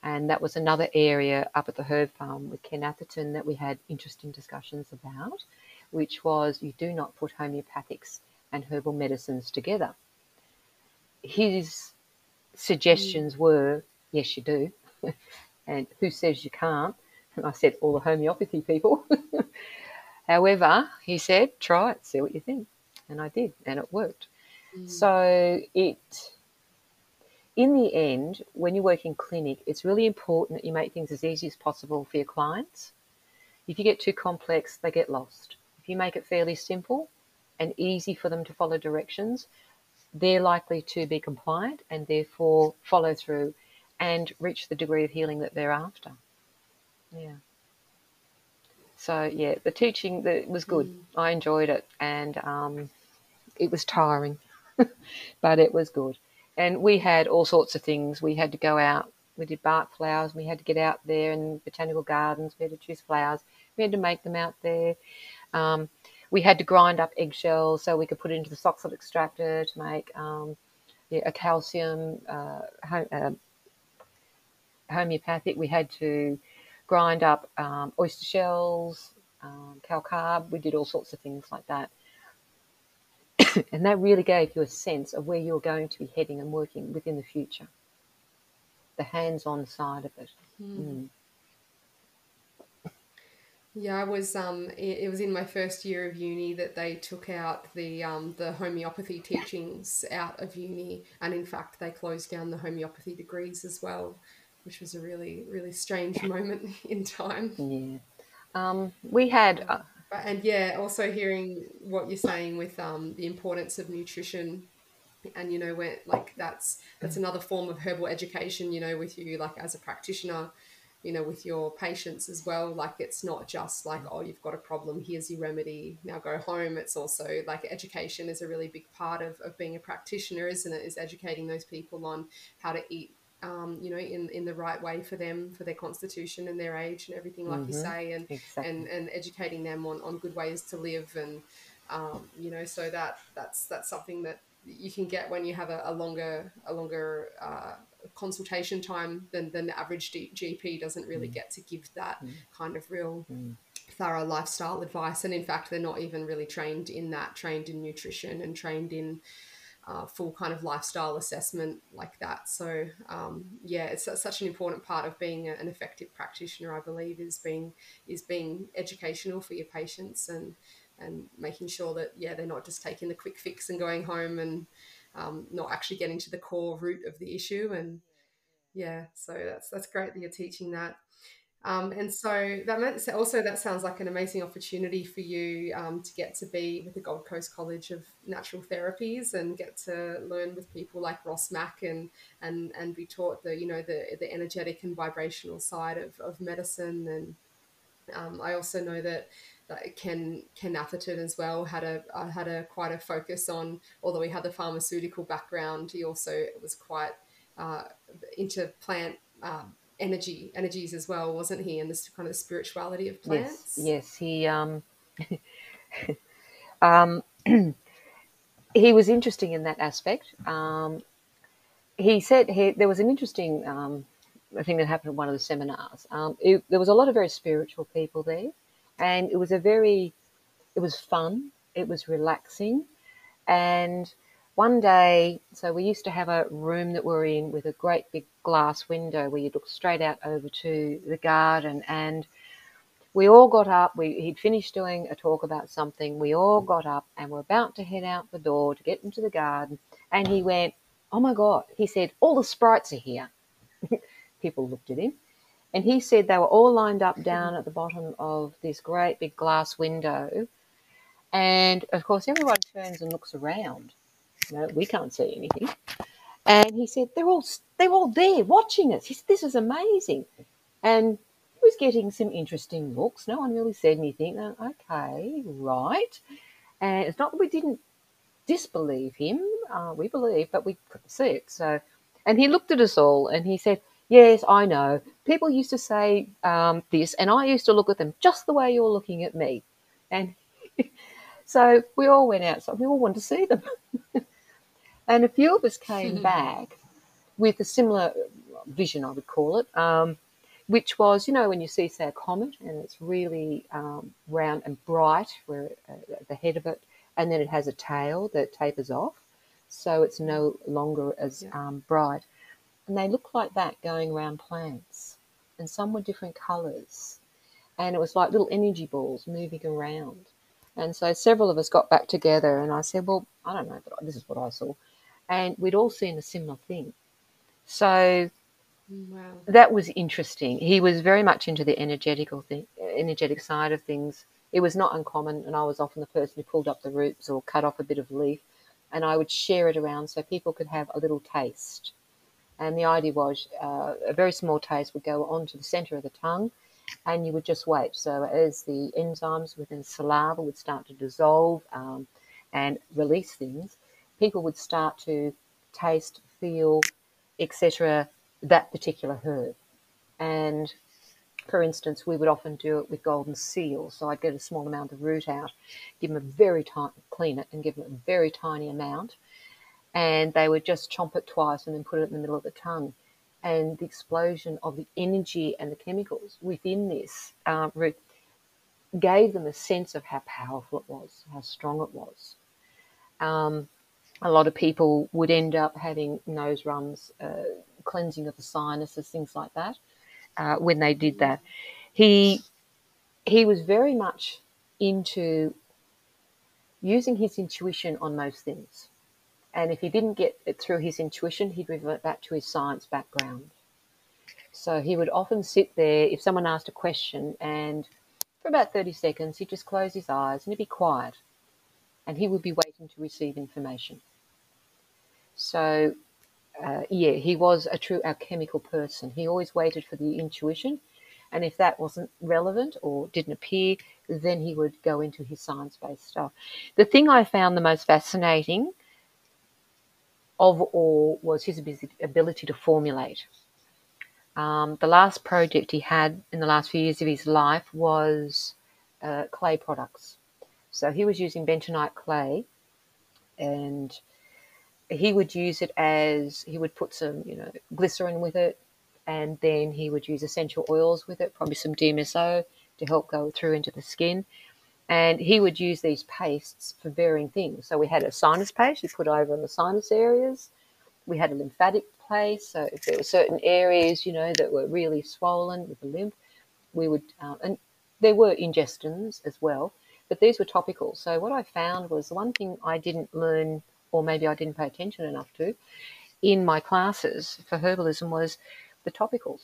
And that was another area up at the Herb Farm with Ken Atherton that we had interesting discussions about, which was you do not put homeopathics and herbal medicines together. His suggestions were, yes, you do. And who says you can't? And I said, all the homeopathy people. However, he said, try it, see what you think. And I did, and it worked. Mm. So it in the end, when you work in clinic, it's really important that you make things as easy as possible for your clients. If you get too complex, they get lost. If you make it fairly simple and easy for them to follow directions, they're likely to be compliant and therefore follow through and reach the degree of healing that they're after. Yeah. So, yeah, the teaching was good. I enjoyed it, and it was tiring, but it was good. And we had all sorts of things. We had to go out. We did bark flowers. We had to get out there in botanical gardens. We had to choose flowers. We had to make them out there. We had to grind up eggshells so we could put it into the Soxhlet extractor to make a calcium homeopathic. We had to grind up oyster shells, calcarb. We did all sorts of things like that. And that really gave you a sense of where you were going to be heading and working within the future, the hands-on side of it. Mm. Yeah, I was. It was in my first year of uni that they took out the homeopathy teachings out of uni, and in fact, they closed down the homeopathy degrees as well, which was a really, really strange moment in time. Yeah, we had. And yeah, also hearing what you're saying with the importance of nutrition, and you know, where like that's another form of herbal education. You know, with you like as a practitioner, you know, with your patients as well. Like it's not just like, oh, you've got a problem, here's your remedy, now go home. It's also like education is a really big part of being a practitioner, isn't it? Is educating those people on how to eat, you know, in the right way for them, for their constitution and their age and everything, like you say, and, exactly. and educating them on good ways to live. And, you know, so that's something that you can get when you have a longer consultation time than the average GP doesn't really get to give that kind of real thorough lifestyle advice. And in fact, they're not even really trained in that, trained in nutrition and trained in, full kind of lifestyle assessment like that. So yeah, it's such an important part of being an effective practitioner, I believe, is being educational for your patients and making sure that, yeah, they're not just taking the quick fix and going home and not actually getting to the core root of the issue. And yeah, so that's great that you're teaching that. And so that sounds like an amazing opportunity for you to get to be with the Gold Coast College of Natural Therapies and get to learn with people like Ross Mack and be taught the, you know, the energetic and vibrational side of medicine. And I also know that Ken Atherton as well had quite a focus on, although he had the pharmaceutical background, he also was quite into plant energies as well, wasn't he? And this kind of spirituality of plants. Yes, he he was interesting in that aspect. He said there was an interesting thing that happened at one of the seminars. There was a lot of very spiritual people there, and it was fun, it was relaxing. And one day, so we used to have a room that we're in with a great big glass window where you'd look straight out over to the garden, and we all got up. He'd finished doing a talk about something. We all got up and were about to head out the door to get into the garden, and he went, "Oh, my God," he said, "all the sprites are here." People looked at him, and he said they were all lined up down at the bottom of this great big glass window, and, of course, everyone turns and looks around. No, we can't see anything. And he said, they're all there watching us. He said, "This is amazing." And he was getting some interesting looks. No one really said anything. Okay, right. And it's not that we didn't disbelieve him. We believed, but we couldn't see it. So, and he looked at us all and he said, "Yes, I know. People used to say this, and I used to look at them just the way you're looking at me." And so we all went outside. We all wanted to see them. And a few of us came back with a similar vision, I would call it, which was, you know, when you see, say, a comet and it's really round and bright where at the head of it, and then it has a tail that tapers off, so it's no longer as bright. And they look like that going around plants, and some were different colours. And it was like little energy balls moving around. And so several of us got back together and I said, "Well, I don't know, but this is what I saw." And we'd all seen a similar thing. So wow. That was interesting. He was very much into the energetic side of things. It was not uncommon, and I was often the person who pulled up the roots or cut off a bit of leaf, and I would share it around so people could have a little taste. And the idea was a very small taste would go onto the centre of the tongue, and you would just wait. So as the enzymes within saliva would start to dissolve and release things, people would start to taste, feel, etc., that particular herb. And, for instance, we would often do it with golden seal. So I'd get a small amount of root out, give them a very tiny, clean it, and give them a very tiny amount. And they would just chomp it twice and then put it in the middle of the tongue. And the explosion of the energy and the chemicals within this root gave them a sense of how powerful it was, how strong it was. A lot of people would end up having nose runs, cleansing of the sinuses, things like that, when they did that. He was very much into using his intuition on most things. And if he didn't get it through his intuition, he'd revert back to his science background. So he would often sit there, if someone asked a question, and for about 30 seconds, he'd just close his eyes and he'd be quiet. And he would be waiting to receive information. So, yeah, he was a true alchemical person. He always waited for the intuition. And if that wasn't relevant or didn't appear, then he would go into his science-based stuff. The thing I found the most fascinating of all was his ability to formulate. The last project he had in the last few years of his life was clay products. So he was using bentonite clay, and he would use it as, he would put some, glycerin with it, and then he would use essential oils with it, probably some DMSO to help go through into the skin. And he would use these pastes for varying things. So we had a sinus paste we put over on the sinus areas. We had a lymphatic paste. So if there were certain areas, that were really swollen with the lymph, we would, and there were ingestions as well, but these were topical. So what I found was the one thing I didn't learn, or maybe I didn't pay attention enough to, in my classes for herbalism was the topicals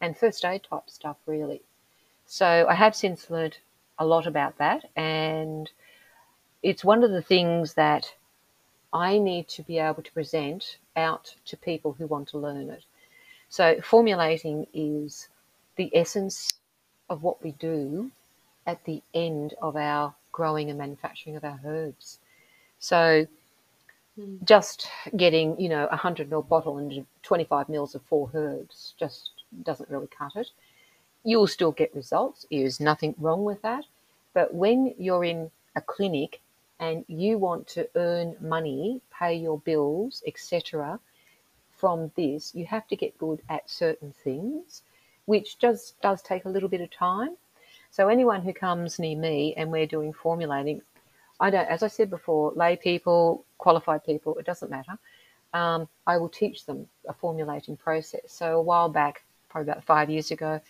and first aid type stuff, really. So I have since learned a lot about that, and it's one of the things that I need to be able to present out to people who want to learn it. So formulating is the essence of what we do at the end of our growing and manufacturing of our herbs. So just getting 100 ml bottle and 25 mils of 4 herbs just doesn't really cut it. You'll still get results. There's nothing wrong with that. But when you're in a clinic and you want to earn money, pay your bills, etc., from this, you have to get good at certain things, which just does take a little bit of time. So anyone who comes near me and we're doing formulating, I don't, as I said before, lay people, qualified people, it doesn't matter. I will teach them a formulating process. So a while back, probably about 5 years ago,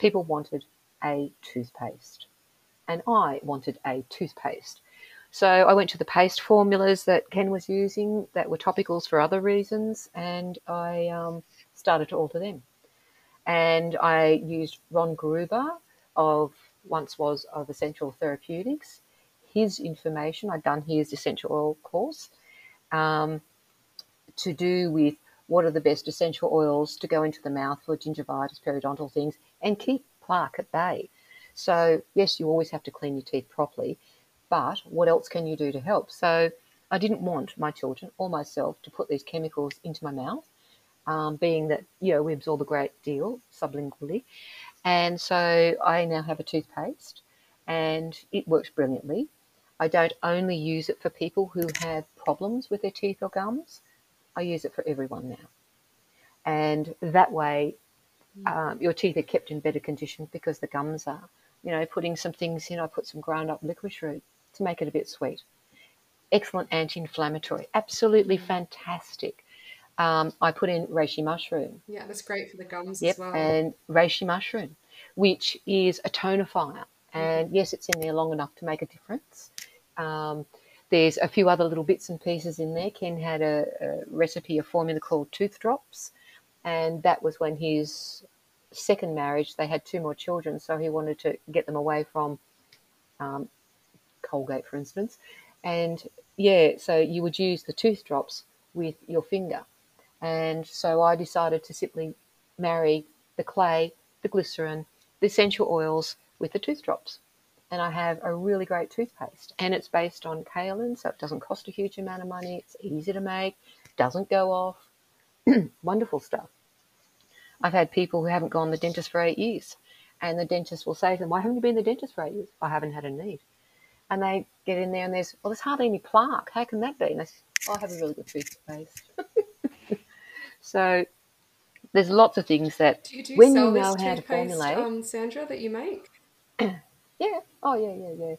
people wanted a toothpaste, and I wanted a toothpaste. So I went to the paste formulas that Ken was using that were topicals for other reasons, and I started to alter them. And I used Ron Gruber of Once Was of Essential Therapeutics, his information. I'd done his essential oil course to do with what are the best essential oils to go into the mouth for gingivitis, periodontal things, and keep plaque at bay. So, yes, you always have to clean your teeth properly, but what else can you do to help? So I didn't want my children or myself to put these chemicals into my mouth, being that, we absorb a great deal sublingually. And so I now have a toothpaste, and it works brilliantly. I don't only use it for people who have problems with their teeth or gums. I use it for everyone now. And that way, your teeth are kept in better condition because the gums are. Putting some things in, I put some ground up licorice root to make it a bit sweet. Excellent anti-inflammatory, absolutely fantastic. I put in reishi mushroom. Yeah, that's great for the gums as well. And reishi mushroom, which is a tonifier. And yes, it's in there long enough to make a difference. There's a few other little bits and pieces in there. Ken had a recipe, a formula called tooth drops, And that was when his second marriage, they had two more children, so he wanted to get them away from Colgate, for instance. And, yeah, so you would use the tooth drops with your finger. And so I decided to simply marry the clay, the glycerin, the essential oils with the tooth drops. And I have a really great toothpaste. And it's based on kaolin, so it doesn't cost a huge amount of money. It's easy to make, doesn't go off. Wonderful stuff. I've had people who haven't gone to the dentist for 8 years. And the dentist will say to them, why haven't you been to the dentist for 8 years? I haven't had a need. And they get in there and there's, well, there's hardly any plaque. How can that be? And they say, oh, I have a really good toothpaste. So there's lots of things that do when you know how to formulate. Sandra, that you make? Yeah. Oh, yeah.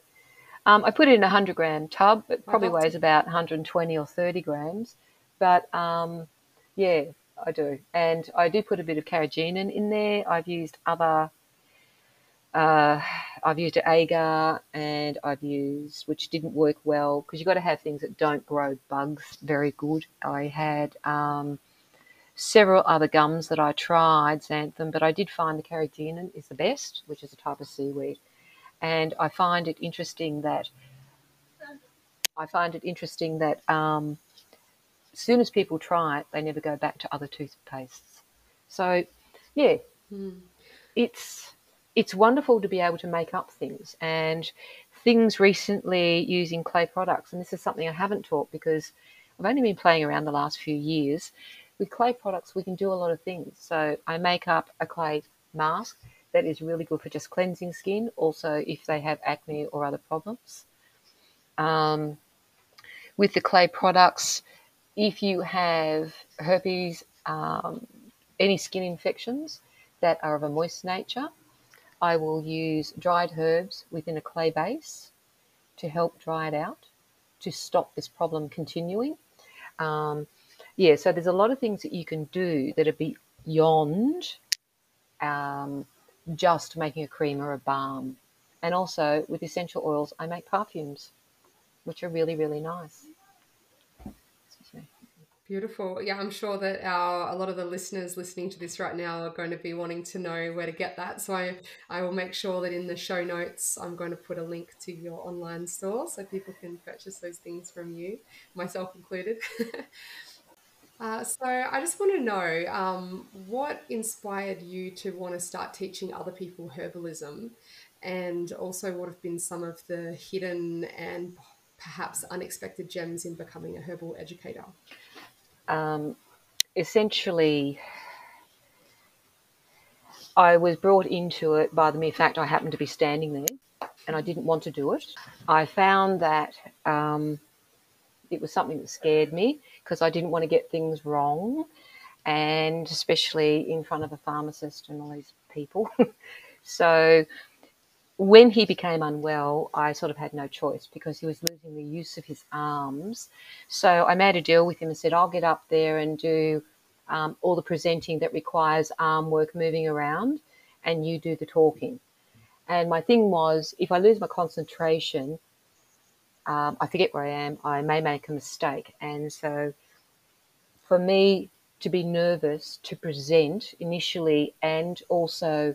I put it in a 100-gram tub. It probably weighs about 120 or 30 grams. But, yeah, I do. And I do put a bit of carrageenan in there. I've used other... I've used agar, and I've used, which didn't work well, because you've got to have things that don't grow bugs very good. I had several other gums that I tried, xanthan, but I did find the carrageenan is the best, which is a type of seaweed. And I find it interesting that as soon as people try it, they never go back to other toothpastes. So, yeah, It's wonderful to be able to make up things, and things recently using clay products. And this is something I haven't taught because I've only been playing around the last few years. With clay products, we can do a lot of things. So I make up a clay mask that is really good for just cleansing skin, also if they have acne or other problems. With the clay products, if you have herpes, any skin infections that are of a moist nature, I will use dried herbs within a clay base to help dry it out, to stop this problem continuing. So there's a lot of things that you can do that are beyond just making a cream or a balm. And also with essential oils, I make perfumes, which are really, really nice. Beautiful. Yeah, I'm sure that a lot of the listeners listening to this right now are going to be wanting to know where to get that. So I will make sure that in the show notes, I'm going to put a link to your online store so people can purchase those things from you, myself included. So I just want to know what inspired you to want to start teaching other people herbalism, and also what have been some of the hidden and perhaps unexpected gems in becoming a herbal educator? Essentially, I was brought into it by the mere fact I happened to be standing there, and I didn't want to do it. I found that it was something that scared me because I didn't want to get things wrong, and especially in front of a pharmacist and all these people. So when he became unwell, I sort of had no choice because he was losing the use of his arms. So I made a deal with him and said, I'll get up there and do all the presenting that requires arm work, moving around, and you do the talking. And my thing was, if I lose my concentration, I forget where I am, I may make a mistake. And so for me to be nervous, to present initially, and also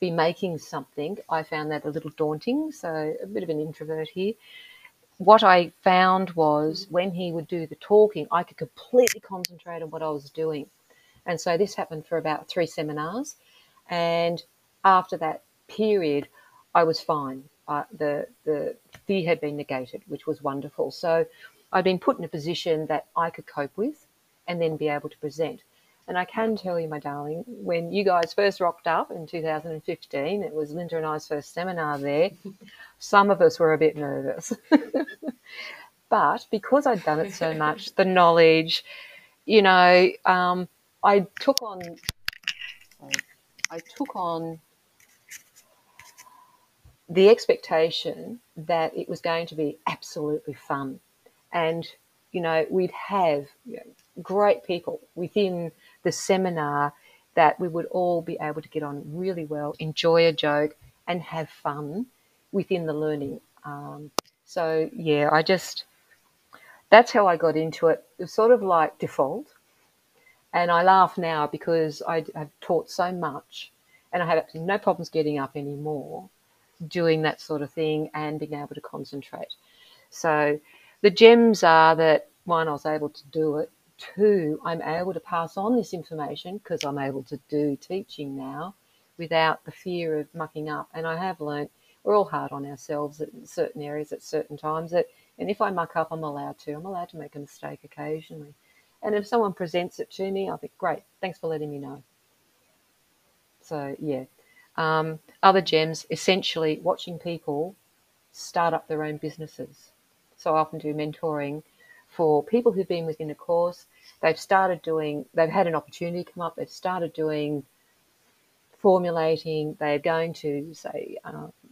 be making something, I found that a little daunting, so a bit of an introvert here. What I found was when he would do the talking, I could completely concentrate on what I was doing. And so this happened for about 3 seminars, and after that period, I was fine. The fear had been negated, which was wonderful. So I'd been put in a position that I could cope with and then be able to present. And I can tell you, my darling, when you guys first rocked up in 2015, it was Linda and I's first seminar there, some of us were a bit nervous. But because I'd done it so much, the knowledge, I took on the expectation that it was going to be absolutely fun. And, we'd have great people within the seminar that we would all be able to get on really well, enjoy a joke, and have fun within the learning. That's how I got into it. It was sort of like default. And I laugh now because I have taught so much and I have absolutely no problems getting up anymore, doing that sort of thing and being able to concentrate. So the gems are that, one, I was able to do it. Two, I'm able to pass on this information because I'm able to do teaching now without the fear of mucking up. And I have learnt we're all hard on ourselves at certain areas at certain times. And if I muck up, I'm allowed to. I'm allowed to make a mistake occasionally. And if someone presents it to me, I think, great, thanks for letting me know. So, yeah. Other gems, essentially watching people start up their own businesses. So I often do mentoring for people who've been within a course. They've started doing, they've had an opportunity come up, they've started doing formulating, they're going to, say,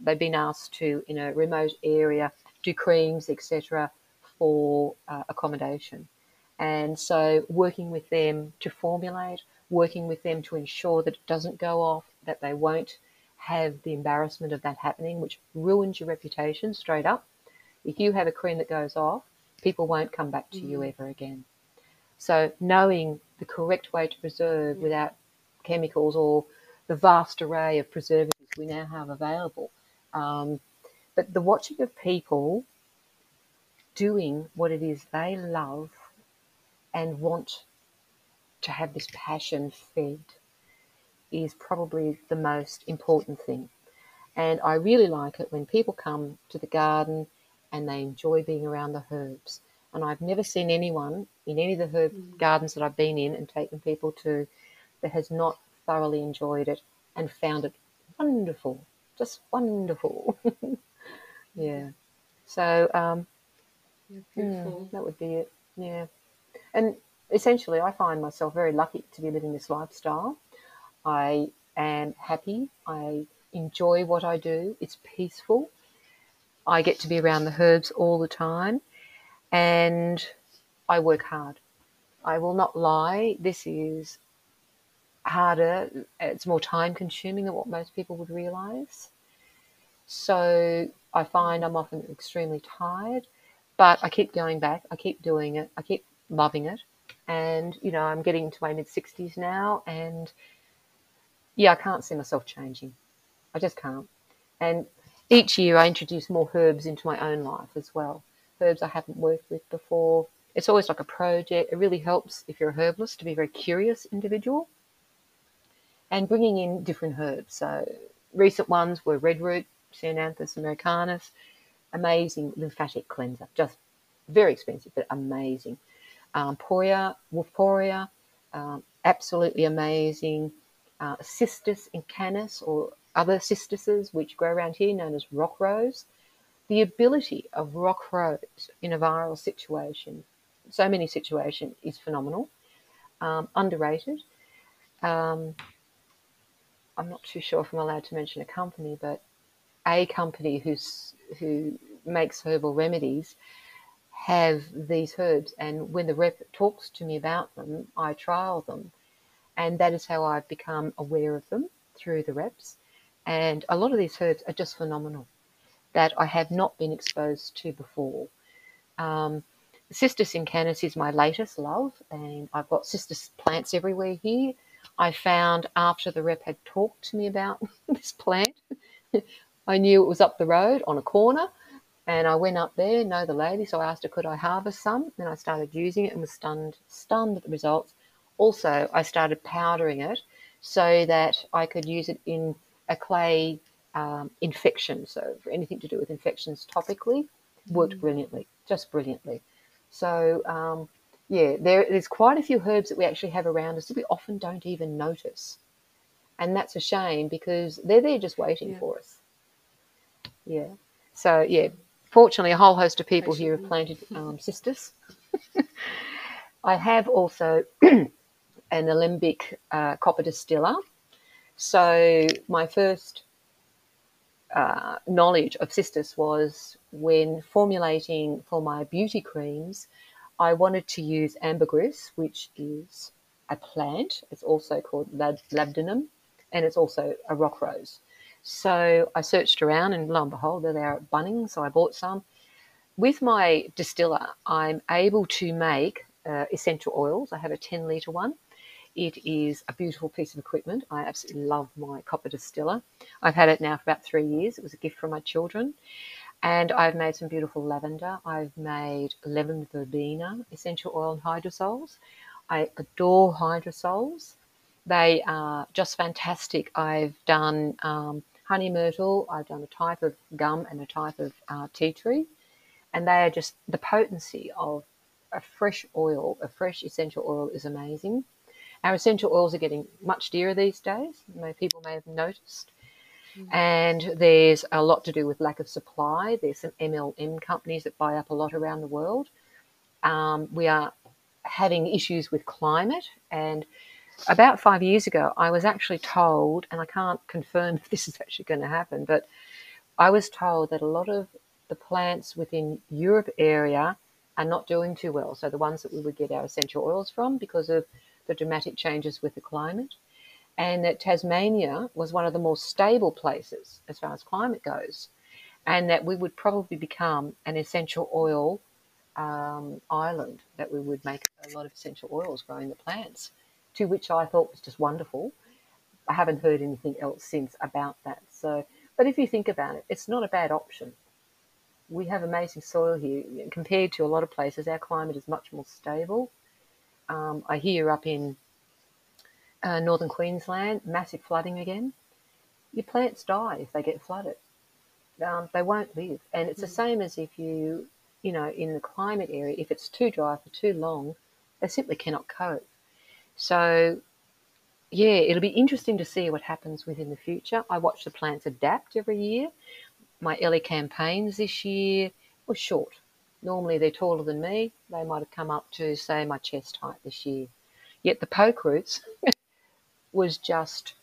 they've been asked to, in a remote area, do creams, etc., for accommodation. And so working with them to formulate, working with them to ensure that it doesn't go off, that they won't have the embarrassment of that happening, which ruins your reputation straight up. If you have a cream that goes off, people won't come back to you ever again. So knowing the correct way to preserve without chemicals or the vast array of preservatives we now have available. But the watching of people doing what it is they love and want to have this passion fed is probably the most important thing. And I really like it when people come to the garden and they enjoy being around the herbs. And I've never seen anyone in any of the herb gardens that I've been in and taken people to that has not thoroughly enjoyed it and found it wonderful, just wonderful. Yeah. So that would be it. Yeah. And essentially I find myself very lucky to be living this lifestyle. I am happy. I enjoy what I do. It's peaceful. I get to be around the herbs all the time, and I work hard. I will not lie. This is harder. It's more time consuming than what most people would realise. So I find I'm often extremely tired, but I keep going back. I keep doing it. I keep loving it. And, you know, I'm getting into my mid-60s now, and, yeah, I can't see myself changing. I just can't. And each year I introduce more herbs into my own life as well, herbs I haven't worked with before. It's always like a project. It really helps if you're a herbalist to be a very curious individual and bringing in different herbs. So recent ones were red root, Cyananthus Americanus, amazing lymphatic cleanser, just very expensive but amazing. Poria, Wolf Poria, absolutely amazing. Cistus incarnatus, or other cistuses which grow around here, known as rock rose. The ability of rock rose in a viral situation, so many situations, is phenomenal, underrated. I'm not too sure if I'm allowed to mention a company, but a company who makes herbal remedies have these herbs, and when the rep talks to me about them, I trial them, and that is how I've become aware of them through the reps. And a lot of these herbs are just phenomenal that I have not been exposed to before. Cistus incarnatus is my latest love, and I've got cistus plants everywhere here. I found after the rep had talked to me about this plant, I knew it was up the road on a corner, and I went up there, know the lady, so I asked her could I harvest some, and I started using it and was stunned at the results. Also, I started powdering it so that I could use it in a clay infection. So for anything to do with infections topically, worked brilliantly, just brilliantly. So, yeah, there's quite a few herbs that we actually have around us that we often don't even notice. And that's a shame because they're there just waiting for us. Yeah. So, yeah, fortunately a whole host of people here have planted cistus. I have also an Alembic copper distiller. So my first knowledge of cistus was when formulating for my beauty creams. I wanted to use ambergris, which is a plant. It's also called labdanum, and it's also a rock rose. So I searched around, and lo and behold, they're there at Bunnings, so I bought some. With my distiller, I'm able to make essential oils. I have a 10-litre one, It is a beautiful piece of equipment. I absolutely love my copper distiller. I've had it now for about 3 years. It was a gift from my children. And I've made some beautiful lavender. I've made lemon verbena, essential oil and hydrosols. I adore hydrosols. They are just fantastic. I've done honey myrtle. I've done a type of gum and a type of tea tree. And they are just, the potency of a fresh oil, a fresh essential oil is amazing. Our essential oils are getting much dearer these days. People may have noticed. And there's a lot to do with lack of supply. There's some MLM companies that buy up a lot around the world. We are having issues with climate. And about 5 years ago, I was actually told, and I can't confirm if this is actually going to happen, but I was told that a lot of the plants within Europe area are not doing too well. So the ones that we would get our essential oils from because of the dramatic changes with the climate. And that Tasmania was one of the more stable places as far as climate goes, and that we would probably become an essential oil island, that we would make a lot of essential oils growing the plants, to which I thought was just wonderful. I haven't heard anything else since about that. So, but if you think about it, it's not a bad option. We have amazing soil here. Compared to a lot of places, our climate is much more stable. I hear up in northern Queensland, massive flooding again. Your plants die if they get flooded. They won't live. And it's the same as if you, you know, in the climate area, if it's too dry for too long, they simply cannot cope. So, yeah, it'll be interesting to see what happens within the future. I watch the plants adapt every year. My early campaigns this year were short. Normally they're taller than me. They might have come up to, say, my chest height this year. Yet the poke roots... was just,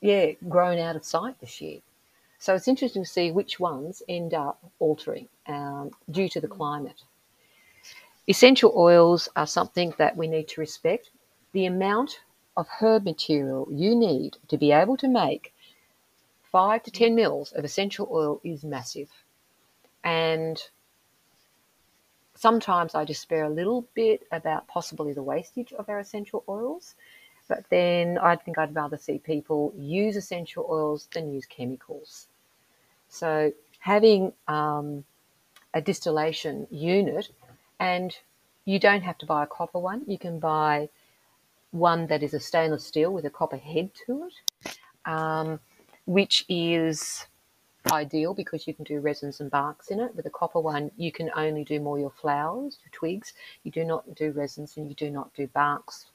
yeah, grown out of sight this year. So it's interesting to see which ones end up altering due to the climate. Essential oils are something that we need to respect. The amount of herb material you need to be able to make 5 to 10 mils of essential oil is massive. And sometimes I despair a little bit about possibly the wastage of our essential oils. But then I think I'd rather see people use essential oils than use chemicals. So having a distillation unit, and you don't have to buy a copper one. You can buy one that is a stainless steel with a copper head to it, which is ideal because you can do resins and barks in it. With a copper one, you can only do more your flowers, your twigs. You do not do resins and you do not do barks.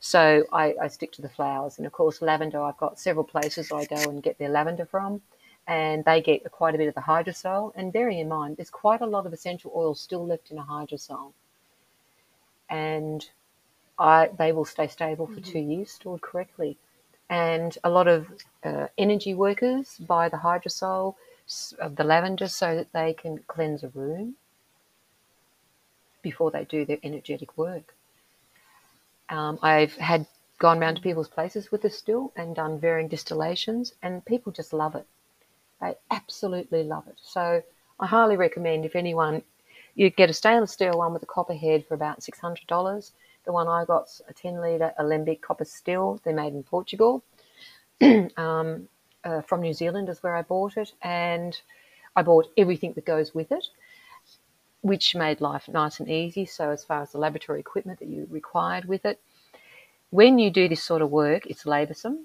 So I stick to the flowers, and of course lavender, I've got several places I go and get their lavender from, and they get quite a bit of the hydrosol. And bearing in mind, there's quite a lot of essential oil still left in a hydrosol, and they will stay stable for 2 years stored correctly. And a lot of energy workers buy the hydrosol of the lavender so that they can cleanse a room before they do their energetic work. I've gone round to people's places with this still and done varying distillations, and people just love it. They absolutely love it. So I highly recommend, if anyone, you get a stainless steel one with a copper head for about $600. The one I got's a 10-litre Alembic copper still. They're made in Portugal. From New Zealand is where I bought it, and I bought everything that goes with it, which made life nice and easy. So as far as the laboratory equipment that you required with it, when you do this sort of work, it's laboursome,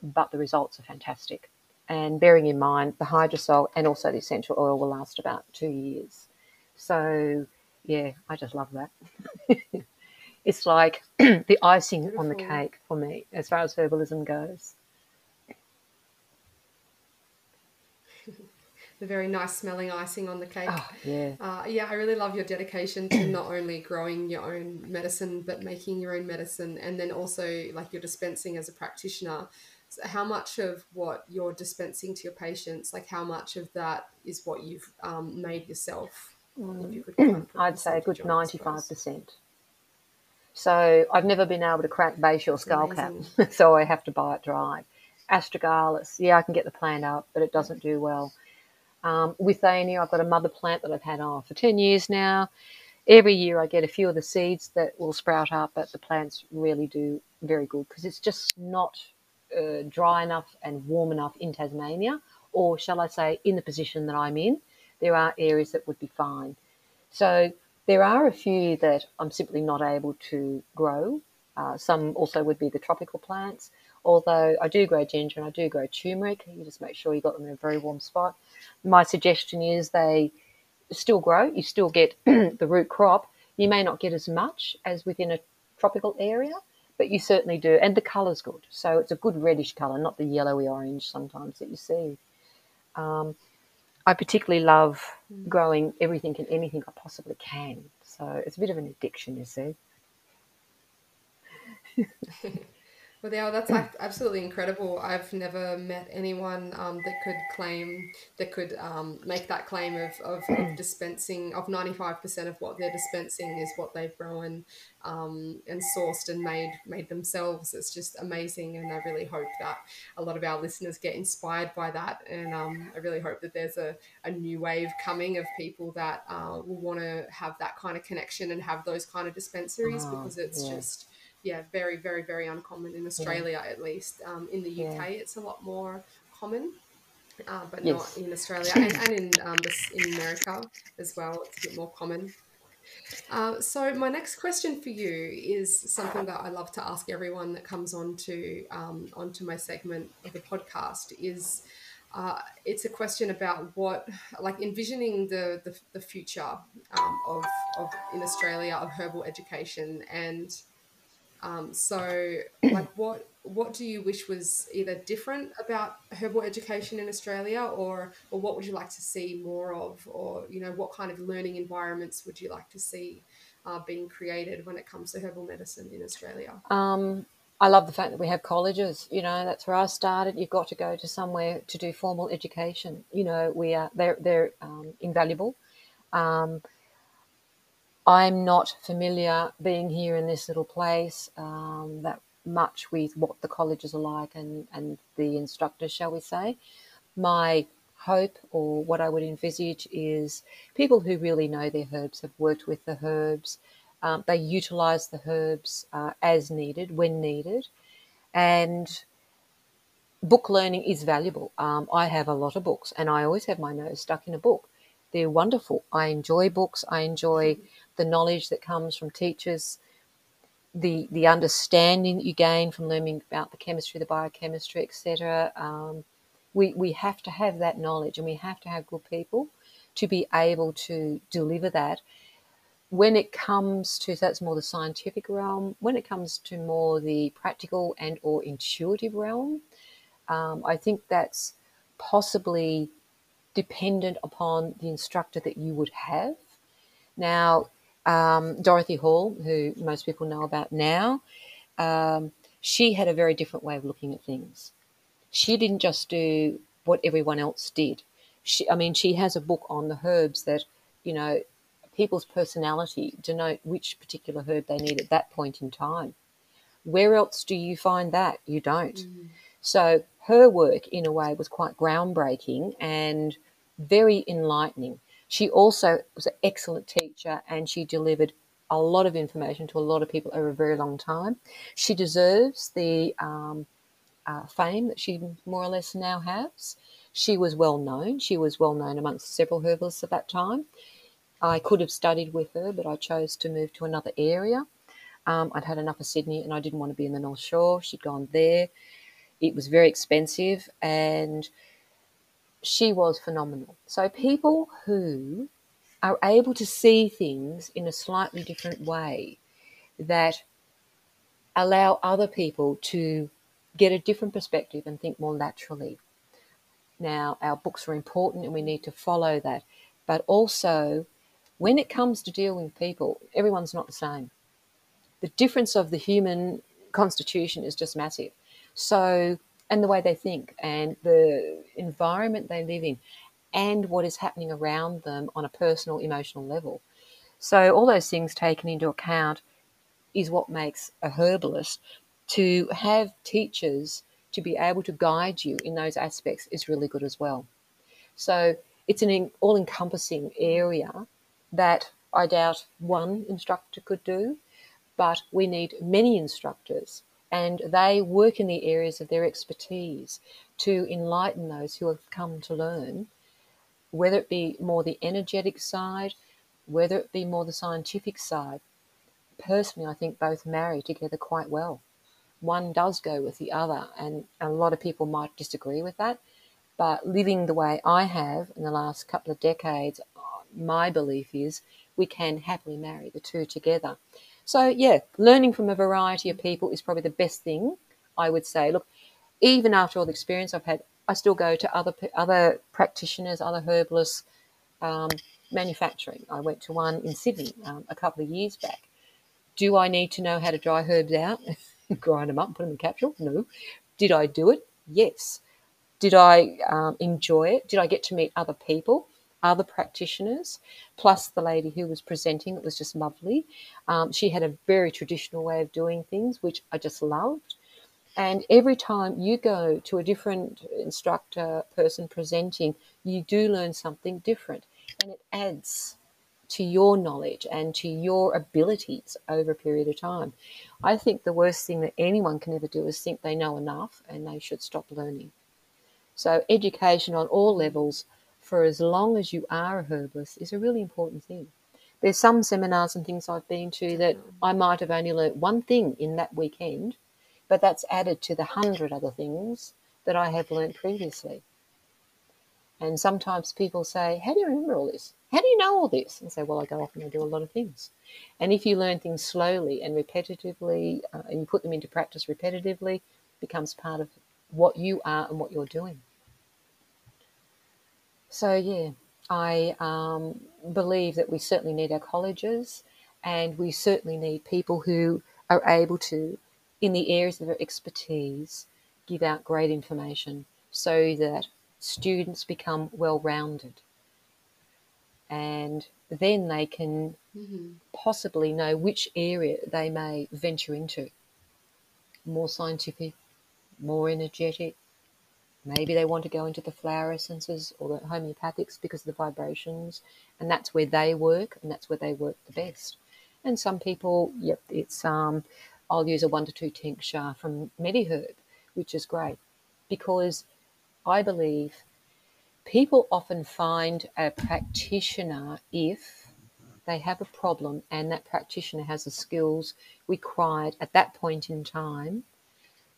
but the results are fantastic. And bearing in mind, the hydrosol and also the essential oil will last about 2 years. So, yeah, I just love that. It's like the icing on the cake for me as far as herbalism goes. The very nice smelling icing on the cake. Oh, yeah. Yeah, I really love your dedication to not only growing your own medicine, but making your own medicine. And then also, like, you're dispensing as a practitioner. So how much of what you're dispensing to your patients, like how much of that is what you've made yourself? I'd say a good 95%. So I've never been able to crack Bayesian skullcap, so I have to buy it dry. Astragalus, yeah, I can get the plant up, but it doesn't do well. With Withania, I've got a mother plant that I've had on for 10 years now. every year I get a few of the seeds that will sprout up, but the plants really do very good because it's just not dry enough and warm enough in Tasmania, or shall I say in the position that I'm in. There are areas that would be fine. So there are a few that I'm simply not able to grow. Some also would be the tropical plants, although I do grow ginger and I do grow turmeric. You just make sure you got them in a very warm spot. My suggestion is they still grow. You still get the root crop. You may not get as much as within a tropical area, but you certainly do. And the colour's good. So it's a good reddish colour, not the yellowy orange sometimes that you see. I particularly love growing everything and anything I possibly can. So it's a bit of an addiction, you see. Well, yeah, that's absolutely incredible. I've never met anyone that could make that claim of dispensing, of 95% of what they're dispensing is what they've grown and sourced and made themselves. It's just amazing, and I really hope that a lot of our listeners get inspired by that. And I really hope that there's a new wave coming of people that will want to have that kind of connection and have those kind of dispensaries, because it's just... yeah, very, very, very uncommon in Australia, at least. In the UK, it's a lot more common, but not in Australia, and in America as well. It's a bit more common. So my next question for you is something that I love to ask everyone that comes onto my segment of the podcast is... it's a question about what, like, envisioning the future of in Australia of herbal education, and so, like, what do you wish was either different about herbal education in Australia, or what would you like to see more of, or, you know, what kind of learning environments would you like to see being created when it comes to herbal medicine in Australia? I love the fact that we have colleges. You know, that's where I started. You've got to go to somewhere to do formal education. You know, they're invaluable. I'm not familiar, being here in this little place, that much with what the colleges are like and the instructors, shall we say. My hope, or what I would envisage, is people who really know their herbs, have worked with the herbs, they utilise the herbs as needed, when needed. And book learning is valuable. I have a lot of books, and I always have my nose stuck in a book. They're wonderful. I enjoy books. I enjoy the knowledge that comes from teachers, the understanding that you gain from learning about the chemistry, the biochemistry, etc. We have to have that knowledge, and we have to have good people to be able to deliver that. When it comes to, that's more the scientific realm, when it comes to more the practical and or intuitive realm, I think that's possibly dependent upon the instructor that you would have. Now, Dorothy Hall, who most people know about now, she had a very different way of looking at things. She didn't just do what everyone else did. She has a book on the herbs that, you know, people's personality denote which particular herb they need at that point in time. Where else do you find that? You don't. So her work, in a way, was quite groundbreaking and very enlightening. She also was an excellent teacher, and she delivered a lot of information to a lot of people over a very long time. She deserves the fame that she more or less now has. She was well known. She was well known amongst several herbalists at that time. I could have studied with her, but I chose to move to another area. I'd had enough of Sydney, and I didn't want to be in the North Shore. She'd gone there. It was very expensive, and she was phenomenal. So people who are able to see things in a slightly different way that allow other people to get a different perspective and think more laterally. Now, our books are important, and we need to follow that. But also... when it comes to dealing with people, everyone's not the same. The difference of the human constitution is just massive. So, and the way they think, and the environment they live in, and what is happening around them on a personal, emotional level. So all those things taken into account is what makes a herbalist. To have teachers to be able to guide you in those aspects is really good as well. So it's an all-encompassing area that I doubt one instructor could do, but we need many instructors, and they work in the areas of their expertise to enlighten those who have come to learn, whether it be more the energetic side, whether it be more the scientific side. Personally, I think both marry together quite well. One does go with the other, and a lot of people might disagree with that. But living the way I have in the last couple of decades, my belief is we can happily marry the two together. So, yeah, learning from a variety of people is probably the best thing, I would say. Look, even after all the experience I've had, I still go to other practitioners, other herbalists, manufacturing. I went to one in Sydney a couple of years back. Do I need to know how to dry herbs out, grind them up, put them in a capsule? No. Did I do it? Yes. Did I enjoy it? Did I get to meet other people, other practitioners? Plus the lady who was presenting, it was just lovely. She had a very traditional way of doing things, which I just loved. And every time you go to a different instructor, person presenting, you do learn something different. And it adds to your knowledge and to your abilities over a period of time. I think the worst thing that anyone can ever do is think they know enough and they should stop learning. So education on all levels for as long as you are a herbalist is a really important thing. There's some seminars and things I've been to that I might have only learnt one thing in that weekend, but that's added to the 100 other things that I have learnt previously. And sometimes people say, how do you remember all this? How do you know all this? And say, well, I go off and I do a lot of things. And if you learn things slowly and repetitively and you put them into practice repetitively, it becomes part of what you are and what you're doing. So, yeah, I believe that we certainly need our colleges, and we certainly need people who are able to, in the areas of their expertise, give out great information so that students become well-rounded, and then they can possibly know which area they may venture into. More scientific, more energetic. Maybe they want to go into the flower essences or the homeopathics because of the vibrations, and that's where they work, and that's where they work the best. And some people, yep, it's I'll use a 1 to 2 tincture from MediHerb, which is great, because I believe people often find a practitioner if they have a problem and that practitioner has the skills required at that point in time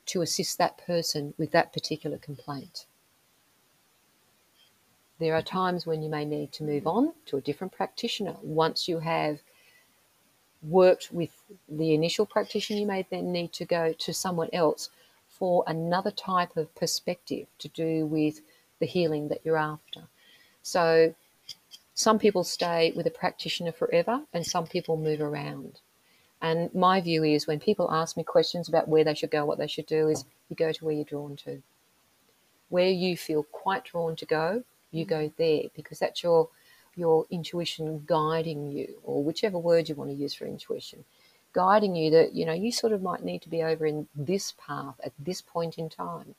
to assist that person with that particular complaint. There are times when you may need to move on to a different practitioner. Once you have worked with the initial practitioner, you may then need to go to someone else for another type of perspective to do with the healing that you're after. So some people stay with a practitioner forever and some people move around. And my view is when people ask me questions about where they should go, what they should do is you go to where you're drawn to. Where you feel quite drawn to go, you go there, because that's your intuition guiding you, or whichever word you want to use for intuition, guiding you that, you know, you sort of might need to be over in this path at this point in time.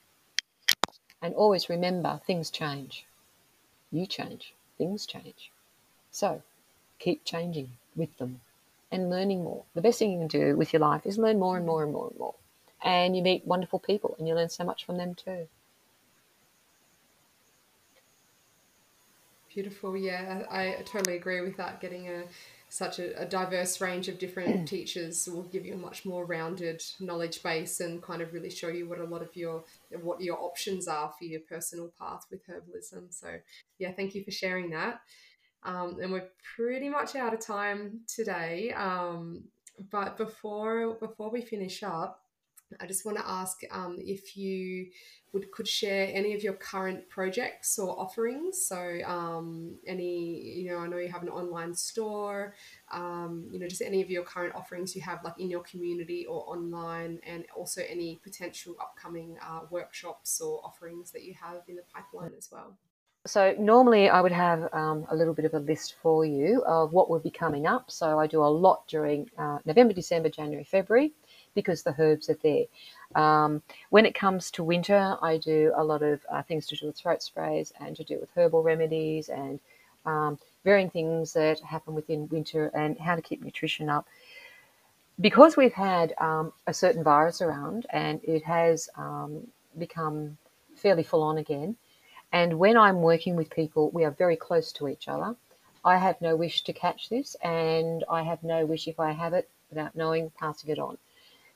And always remember, things change. You change. Things change. So keep changing with them and learning more. The best thing you can do with your life is learn more and more and more and more. And you meet wonderful people and you learn so much from them too. Beautiful. Yeah, I totally agree with that. Getting such a diverse range of different teachers will give you a much more rounded knowledge base and kind of really show you what a lot of what your options are for your personal path with herbalism. So yeah, thank you for sharing that. And we're pretty much out of time today. But before we finish up, I just want to ask if you could share any of your current projects or offerings. So I know you have an online store, just any of your current offerings you have, like in your community or online, and also any potential upcoming workshops or offerings that you have in the pipeline as well. So normally I would have a little bit of a list for you of what would be coming up. So I do a lot during November, December, January, February, because the herbs are there. When it comes to winter, I do a lot of things to do with throat sprays and to do with herbal remedies and varying things that happen within winter and how to keep nutrition up. Because we've had a certain virus around and it has become fairly full on again, and when I'm working with people, we are very close to each other. I have no wish to catch this, and I have no wish, if I have it without knowing, passing it on.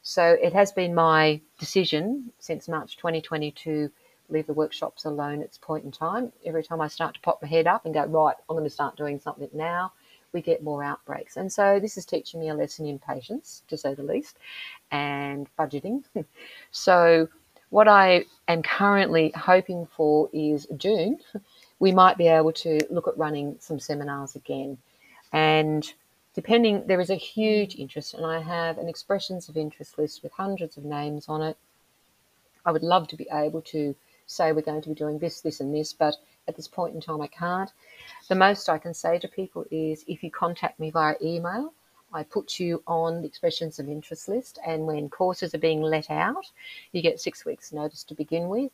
So it has been my decision since March 2020 to leave the workshops alone at this point in time. Every time I start to pop my head up and go, right, I'm going to start doing something now, we get more outbreaks. And so this is teaching me a lesson in patience, to say the least, and budgeting. So what I am currently hoping for is June. We might be able to look at running some seminars again. And depending, there is a huge interest, and I have an expressions of interest list with hundreds of names on it. I would love to be able to say we're going to be doing this, this, and this, but at this point in time, I can't. The most I can say to people is if you contact me via email, I put you on the expressions of interest list, and when courses are being let out, you get 6 weeks notice to begin with.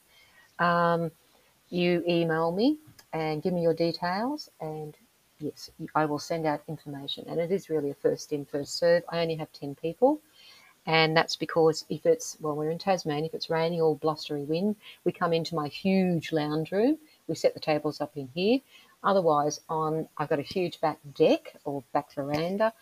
You email me and give me your details, and yes, I will send out information. And it is really a first in, first serve. I only have 10 people. And that's because if it's, well, we're in Tasmania, if it's raining or blustery wind, we come into my huge lounge room. We set the tables up in here. Otherwise, I've got a huge back deck or back veranda,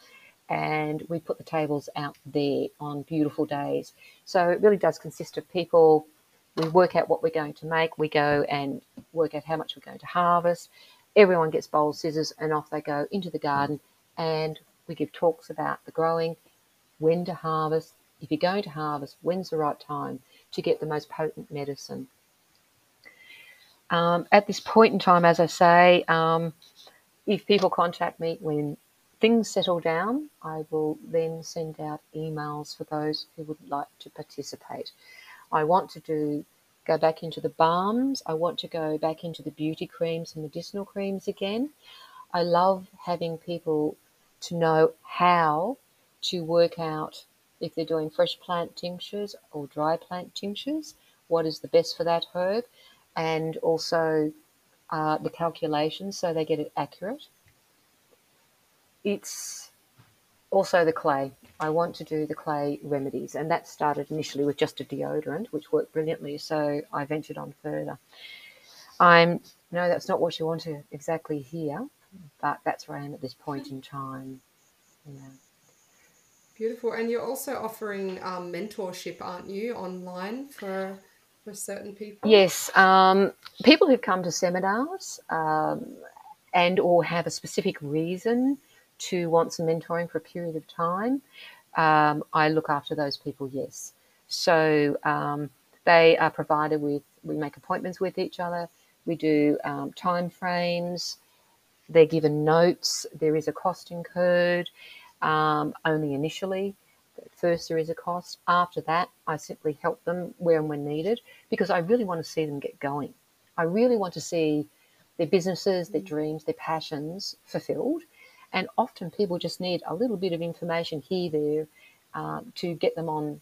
and we put the tables out there on beautiful days. So it really does consist of people. We work out what we're going to make. We go and work out how much we're going to harvest. Everyone gets bowls, scissors, and off they go into the garden, and we give talks about the growing, when to harvest, if you're going to harvest, when's the right time to get the most potent medicine. At this point in time, as I say, if people contact me when things settle down, I will then send out emails for those who would like to participate. I want to go back into the balms. I want to go back into the beauty creams and medicinal creams again. I love having people to know how to work out if they're doing fresh plant tinctures or dry plant tinctures, what is the best for that herb, and also the calculations so they get it accurate. It's also the clay. I want to do the clay remedies, and that started initially with just a deodorant, which worked brilliantly, so I ventured on further. No, that's not what you want to exactly hear, but that's where I am at this point in time. Yeah. Beautiful. And you're also offering mentorship, aren't you, online for certain people? Yes. People who've come to seminars and or have a specific reason to want some mentoring for a period of time, I look after those people, yes. So they are provided with, we make appointments with each other, we do time frames, they're given notes, there is a cost incurred. Only initially. First there is a cost. After that, I simply help them where and when needed, because I really want to see them get going. I really want to see their businesses, their dreams, their passions fulfilled. And often people just need a little bit of information here, there, to get them on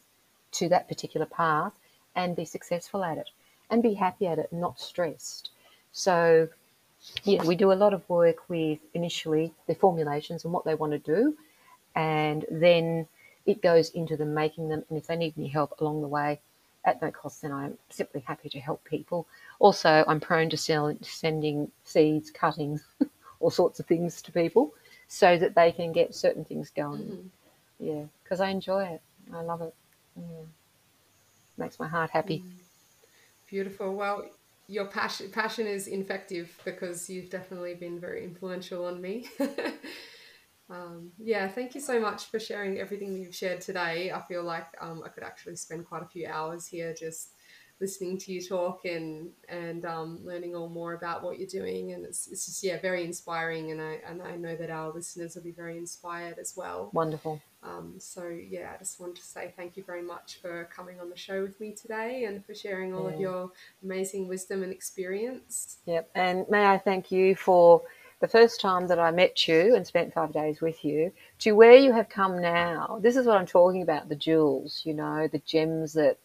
to that particular path and be successful at it and be happy at it, not stressed. So, yeah, we do a lot of work with initially their formulations and what they want to do. And then it goes into them making them. And if they need any help along the way at no cost, then I'm simply happy to help people. Also, I'm prone to sending seeds, cuttings, all sorts of things to people so that they can get certain things going. Mm-hmm. Yeah, because I enjoy it. I love it. Yeah. Makes my heart happy. Mm. Beautiful. Well, your passion is infective, because you've definitely been very influential on me. Yeah, thank you so much for sharing everything you've shared today. I feel like I could actually spend quite a few hours here just listening to you talk and learning all more about what you're doing. And it's just, yeah, very inspiring. And I know that our listeners will be very inspired as well. Wonderful. So, yeah, I just want to say thank you very much for coming on the show with me today and for sharing all of your amazing wisdom and experience. Yep. And may I thank you for the first time that I met you and spent 5 days with you, to where you have come now. This is what I'm talking about, the jewels, you know, the gems that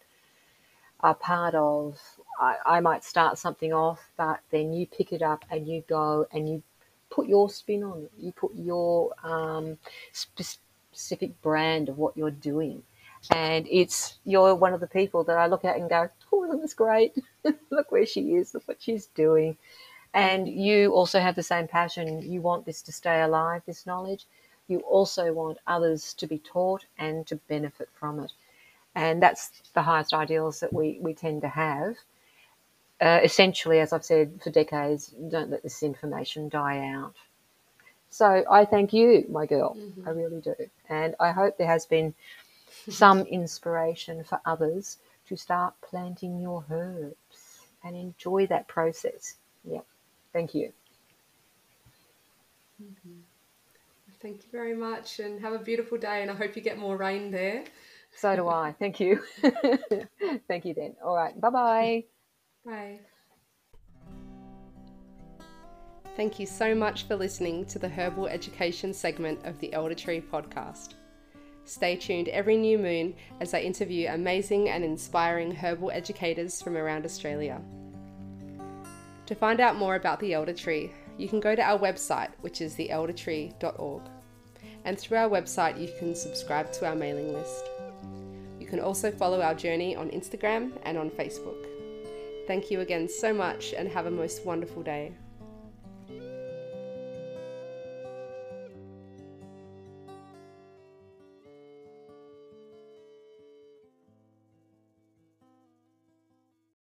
are part of, I might start something off, but then you pick it up and you go and you put your spin on it. You put your specific brand of what you're doing. And it's, you're one of the people that I look at and go, oh, that was great. Look where she is. Look what she's doing. And you also have the same passion. You want this to stay alive, this knowledge. You also want others to be taught and to benefit from it. And that's the highest ideals that we tend to have. Essentially, as I've said for decades, don't let this information die out. So I thank you, my girl. Mm-hmm. I really do. And I hope there has been some inspiration for others to start planting your herbs and enjoy that process. Yeah. Thank you. Mm-hmm. Thank you very much, and have a beautiful day, and I hope you get more rain there. So do I. Thank you. Thank you then. All right. Bye-bye. Bye. Thank you so much for listening to the Herbal Education segment of the Elder Tree podcast. Stay tuned every new moon as I interview amazing and inspiring herbal educators from around Australia. To find out more about the Elder Tree, you can go to our website, which is theeldertree.org. And through our website, you can subscribe to our mailing list. You can also follow our journey on Instagram and on Facebook. Thank you again so much, and have a most wonderful day.